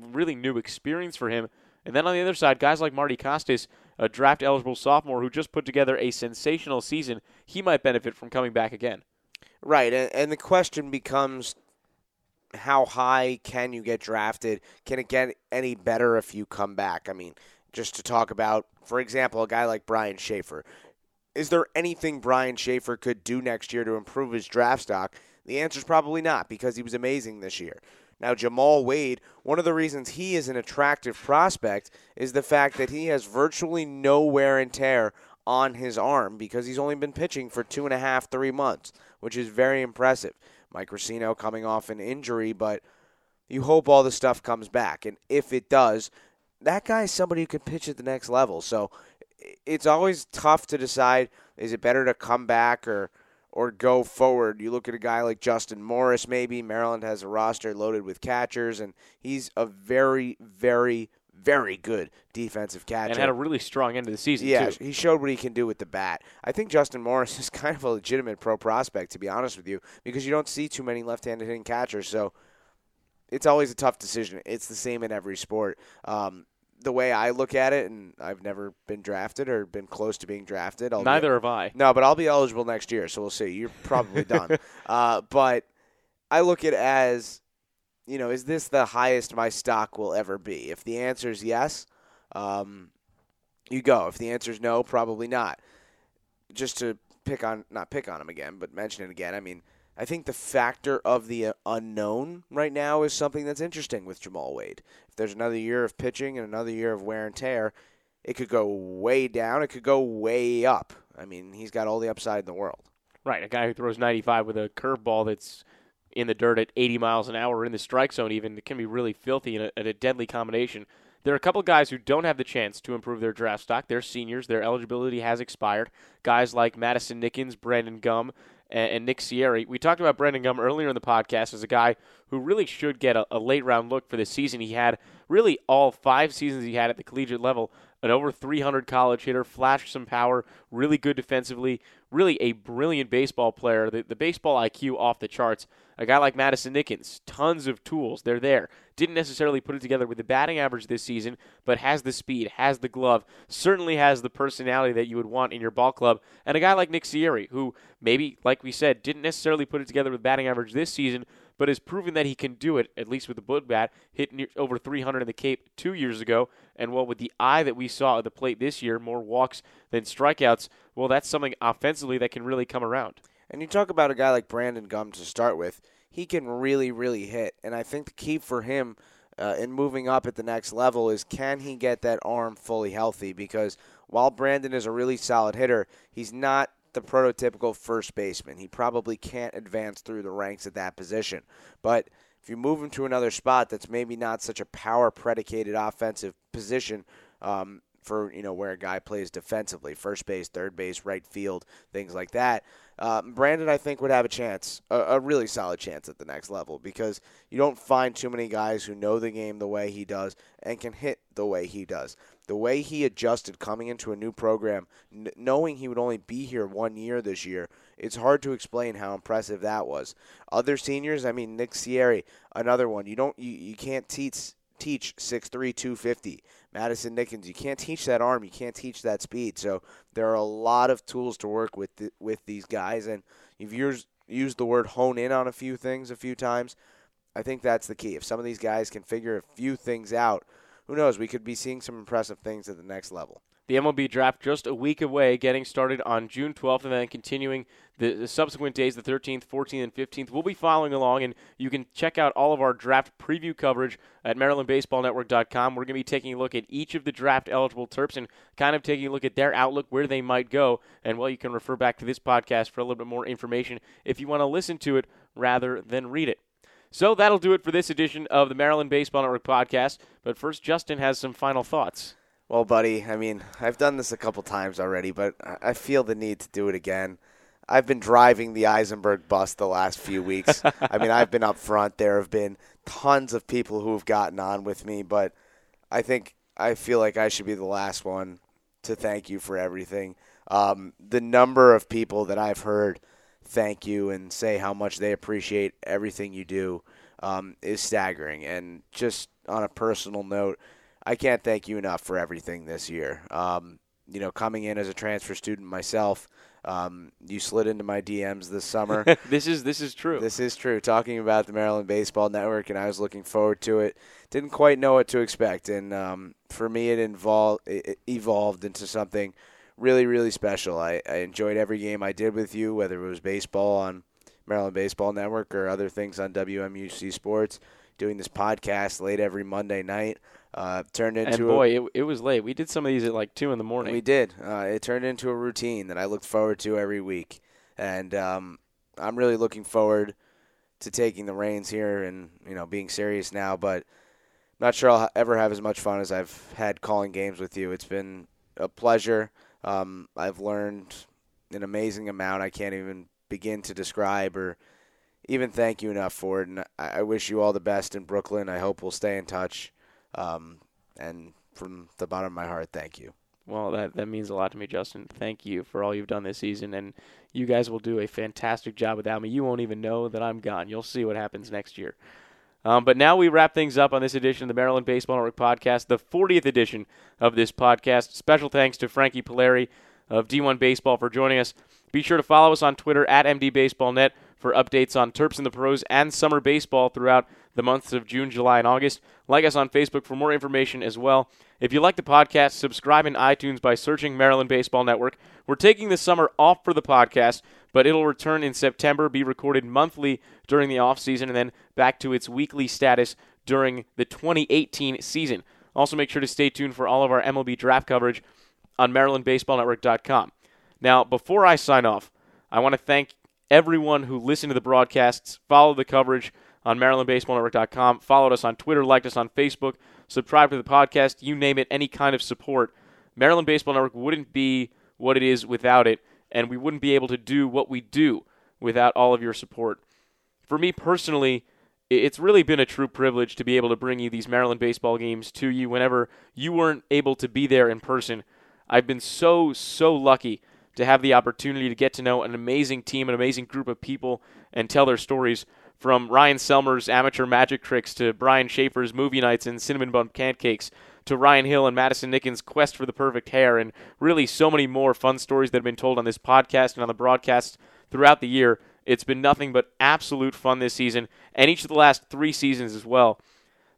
really new experience for him. And then on the other side, guys like Marty Costas, a draft-eligible sophomore who just put together a sensational season, he might benefit from coming back again. Right, and the question becomes, how high can you get drafted? Can it get any better if you come back? I mean, just to talk about, for example, a guy like Brian Schaefer. Is there anything Brian Schaefer could do next year to improve his draft stock The answer is probably not, because he was amazing this year. Now, Jamal Wade, one of the reasons he is an attractive prospect is the fact that he has virtually no wear and tear on his arm because he's only been pitching for 2.5 to 3 months, which is very impressive. Mike Racino coming off an injury, but you hope all the stuff comes back. And if it does, that guy is somebody who can pitch at the next level. So it's always tough to decide, is it better to come back or go forward? You look at a guy like Justin Morris, maybe. Maryland has a roster loaded with catchers, and he's a very, very, very good defensive catcher. And had a really strong end of the season, too. Yeah, he showed what he can do with the bat. I think Justin Morris is kind of a legitimate pro prospect, to be honest with you, because you don't see too many left-handed hitting catchers. So it's always a tough decision. It's the same in every sport. The way I look at it, and I've never been drafted or been close to being drafted. Neither have I. No, but I'll be eligible next year, so we'll see. You're probably done. But I look at it as, you know, is this the highest my stock will ever be? If the answer is yes, you go. If the answer is no, probably not. Just to mention it again, I mean, I think the factor of the unknown right now is something that's interesting with Jamal Wade. If there's another year of pitching and another year of wear and tear, it could go way down. It could go way up. I mean, he's got all the upside in the world. Right, a guy who throws 95 with a curveball that's in the dirt at 80 miles an hour in the strike zone even, it can be really filthy and a deadly combination. There are a couple of guys who don't have the chance to improve their draft stock. They're seniors. Their eligibility has expired. Guys like Madison Nickens, Brendan Gumm, and Nick Cieri. We talked about Brendan Gumm earlier in the podcast as a guy who really should get a late-round look for this season. He had really all 5 seasons he had at the collegiate level, an over 300 college hitter, flashed some power, really good defensively, really a brilliant baseball player, the baseball IQ off the charts. A guy like Madison Nickens, tons of tools, they're there. Didn't necessarily put it together with the batting average this season, but has the speed, has the glove, certainly has the personality that you would want in your ball club. And a guy like Nick Cieri, who maybe, like we said, didn't necessarily put it together with batting average this season, but has proven that he can do it, at least with the wood bat, hit over 300 in the Cape 2 years ago. And well, with the eye that we saw at the plate this year, more walks than strikeouts, well, that's something offensively that can really come around. And you talk about a guy like Brendan Gumm to start with. He can really, really hit. And I think the key for him in moving up at the next level is, can he get that arm fully healthy? Because while Brendan is a really solid hitter, he's not the prototypical first baseman. He probably can't advance through the ranks at that position. But if you move him to another spot that's maybe not such a power-predicated offensive position, for, you know, where a guy plays defensively, first base, third base, right field, things like that, Brendan, I think, would have a chance, a really solid chance at the next level, because you don't find too many guys who know the game the way he does and can hit the way he does. The way he adjusted coming into a new program, knowing he would only be here 1 year this year, it's hard to explain how impressive that was. Other seniors, I mean, Nick Cieri, another one. You can't teach 6'3", 250. Madison Nickens, you can't teach that arm. You can't teach that speed. So there are a lot of tools to work with these guys. And you've used the word hone in on a few things a few times. I think that's the key. If some of these guys can figure a few things out, who knows? We could be seeing some impressive things at the next level. The MLB draft just a week away, getting started on June 12th and then continuing the subsequent days, the 13th, 14th, and 15th. We'll be following along, and you can check out all of our draft preview coverage at MarylandBaseballNetwork.com. We're going to be taking a look at each of the draft-eligible Terps and kind of taking a look at their outlook, where they might go. And, well, you can refer back to this podcast for a little bit more information if you want to listen to it rather than read it. So that'll do it for this edition of the Maryland Baseball Network podcast. But first, Justin has some final thoughts. Well, buddy, I mean, I've done this a couple times already, but I feel the need to do it again. I've been driving the Eisenberg bus the last few weeks. I mean, I've been up front. There have been tons of people who have gotten on with me, but I feel like I should be the last one to thank you for everything. The number of people that I've heard thank you and say how much they appreciate everything you do is staggering. And just on a personal note, I can't thank you enough for everything this year. You know, coming in as a transfer student myself, you slid into my DMs this summer. This is true. This is true. Talking about the Maryland Baseball Network, and I was looking forward to it. Didn't quite know what to expect, and for me, it evolved into something really, really special. I enjoyed every game I did with you, whether it was baseball on Maryland Baseball Network or other things on WMUC Sports, doing this podcast late every Monday night. Turned into and boy, it was late. We did some of these at like 2 in the morning. We did. It turned into a routine that I looked forward to every week. And I'm really looking forward to taking the reins here and, you know, being serious now. But not sure I'll ever have as much fun as I've had calling games with you. It's been a pleasure. I've learned an amazing amount. I can't even begin to describe or even thank you enough for it. And I wish you all the best in Brooklyn. I hope we'll stay in touch. And from the bottom of my heart, thank you. Well, that means a lot to me, Justin. Thank you for all you've done this season, and you guys will do a fantastic job without me. You won't even know that I'm gone. You'll see what happens next year. But now we wrap things up on this edition of the Maryland Baseball Network podcast, the 40th edition of this podcast. Special thanks to Frankie Polari of D1 Baseball for joining us. Be sure to follow us on Twitter at MDBaseballNet for updates on Terps and the Pros and summer baseball throughout the months of June, July, and August. Like us on Facebook for more information as well. If you like the podcast, subscribe in iTunes by searching Maryland Baseball Network. We're taking this summer off for the podcast, but it'll return in September, be recorded monthly during the offseason, and then back to its weekly status during the 2018 season. Also, make sure to stay tuned for all of our MLB draft coverage on MarylandBaseballNetwork.com. Now, before I sign off, I want to thank everyone who listened to the broadcasts, followed the coverage on MarylandBaseballNetwork.com, followed us on Twitter, liked us on Facebook, subscribed to the podcast, you name it, any kind of support. Maryland Baseball Network wouldn't be what it is without it, and we wouldn't be able to do what we do without all of your support. For me personally, it's really been a true privilege to be able to bring you these Maryland baseball games to you whenever you weren't able to be there in person. I've been so lucky to have the opportunity to get to know an amazing team, an amazing group of people, and tell their stories. From Ryan Selmer's amateur magic tricks to Brian Schaefer's movie nights and cinnamon bun pancakes to Ryan Hill and Madison Nickens' quest for the perfect hair, and really so many more fun stories that have been told on this podcast and on the broadcasts throughout the year. It's been nothing but absolute fun this season, and each of the last three seasons as well.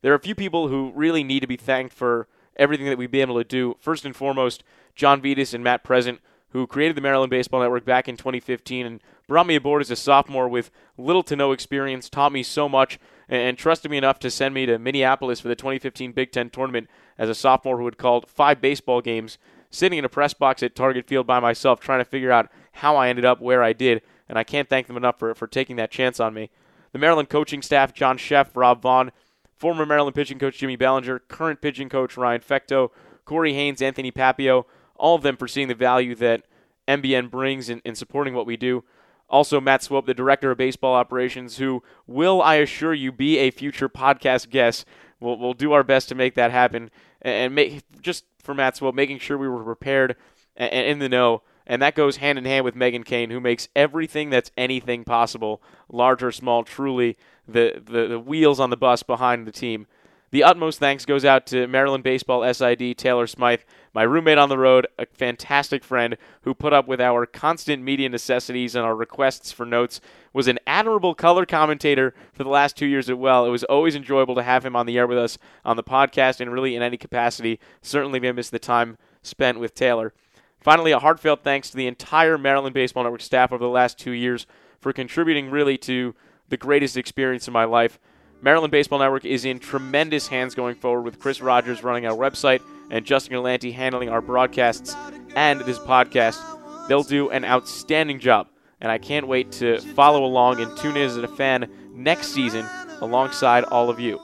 There are a few people who really need to be thanked for everything that we've been able to do. First and foremost, John Vitas and Matt Present, who created the Maryland Baseball Network back in 2015 and brought me aboard as a sophomore with little to no experience, taught me so much, and trusted me enough to send me to Minneapolis for the 2015 Big Ten Tournament as a sophomore who had called 5 baseball games, sitting in a press box at Target Field by myself trying to figure out how I ended up where I did, and I can't thank them enough for taking that chance on me. The Maryland coaching staff, John Sheff, Rob Vaughn, former Maryland pitching coach Jimmy Ballinger, current pitching coach Ryan Fecto, Corey Haynes, Anthony Papio, all of them for seeing the value that MBN brings in supporting what we do. Also, Matt Swope, the Director of Baseball Operations, who will, I assure you, be a future podcast guest. We'll do our best to make that happen. And just for Matt Swope, making sure we were prepared and in the know. And that goes hand in hand with Megan Kane, who makes everything that's anything possible, large or small, truly the wheels on the bus behind the team. The utmost thanks goes out to Maryland Baseball SID Taylor Smythe, my roommate on the road, a fantastic friend who put up with our constant media necessities and our requests for notes, was an admirable color commentator for the last 2 years as well. It was always enjoyable to have him on the air with us on the podcast and really in any capacity. Certainly we miss the time spent with Taylor. Finally, a heartfelt thanks to the entire Maryland Baseball Network staff over the last 2 years for contributing really to the greatest experience of my life. Maryland Baseball Network is in tremendous hands going forward with Chris Rogers running our website and Justin Galanti handling our broadcasts and this podcast. They'll do an outstanding job, and I can't wait to follow along and tune in as a fan next season alongside all of you.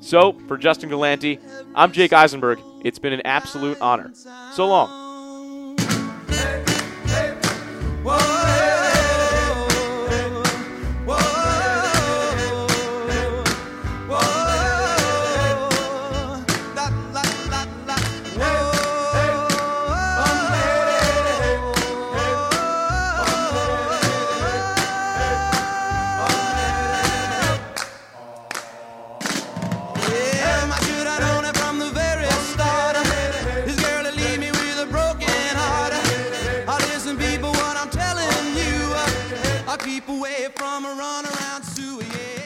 So, for Justin Galanti, I'm Jake Eisenberg. It's been an absolute honor. So long. Keep away from a runaround, Sue, yeah.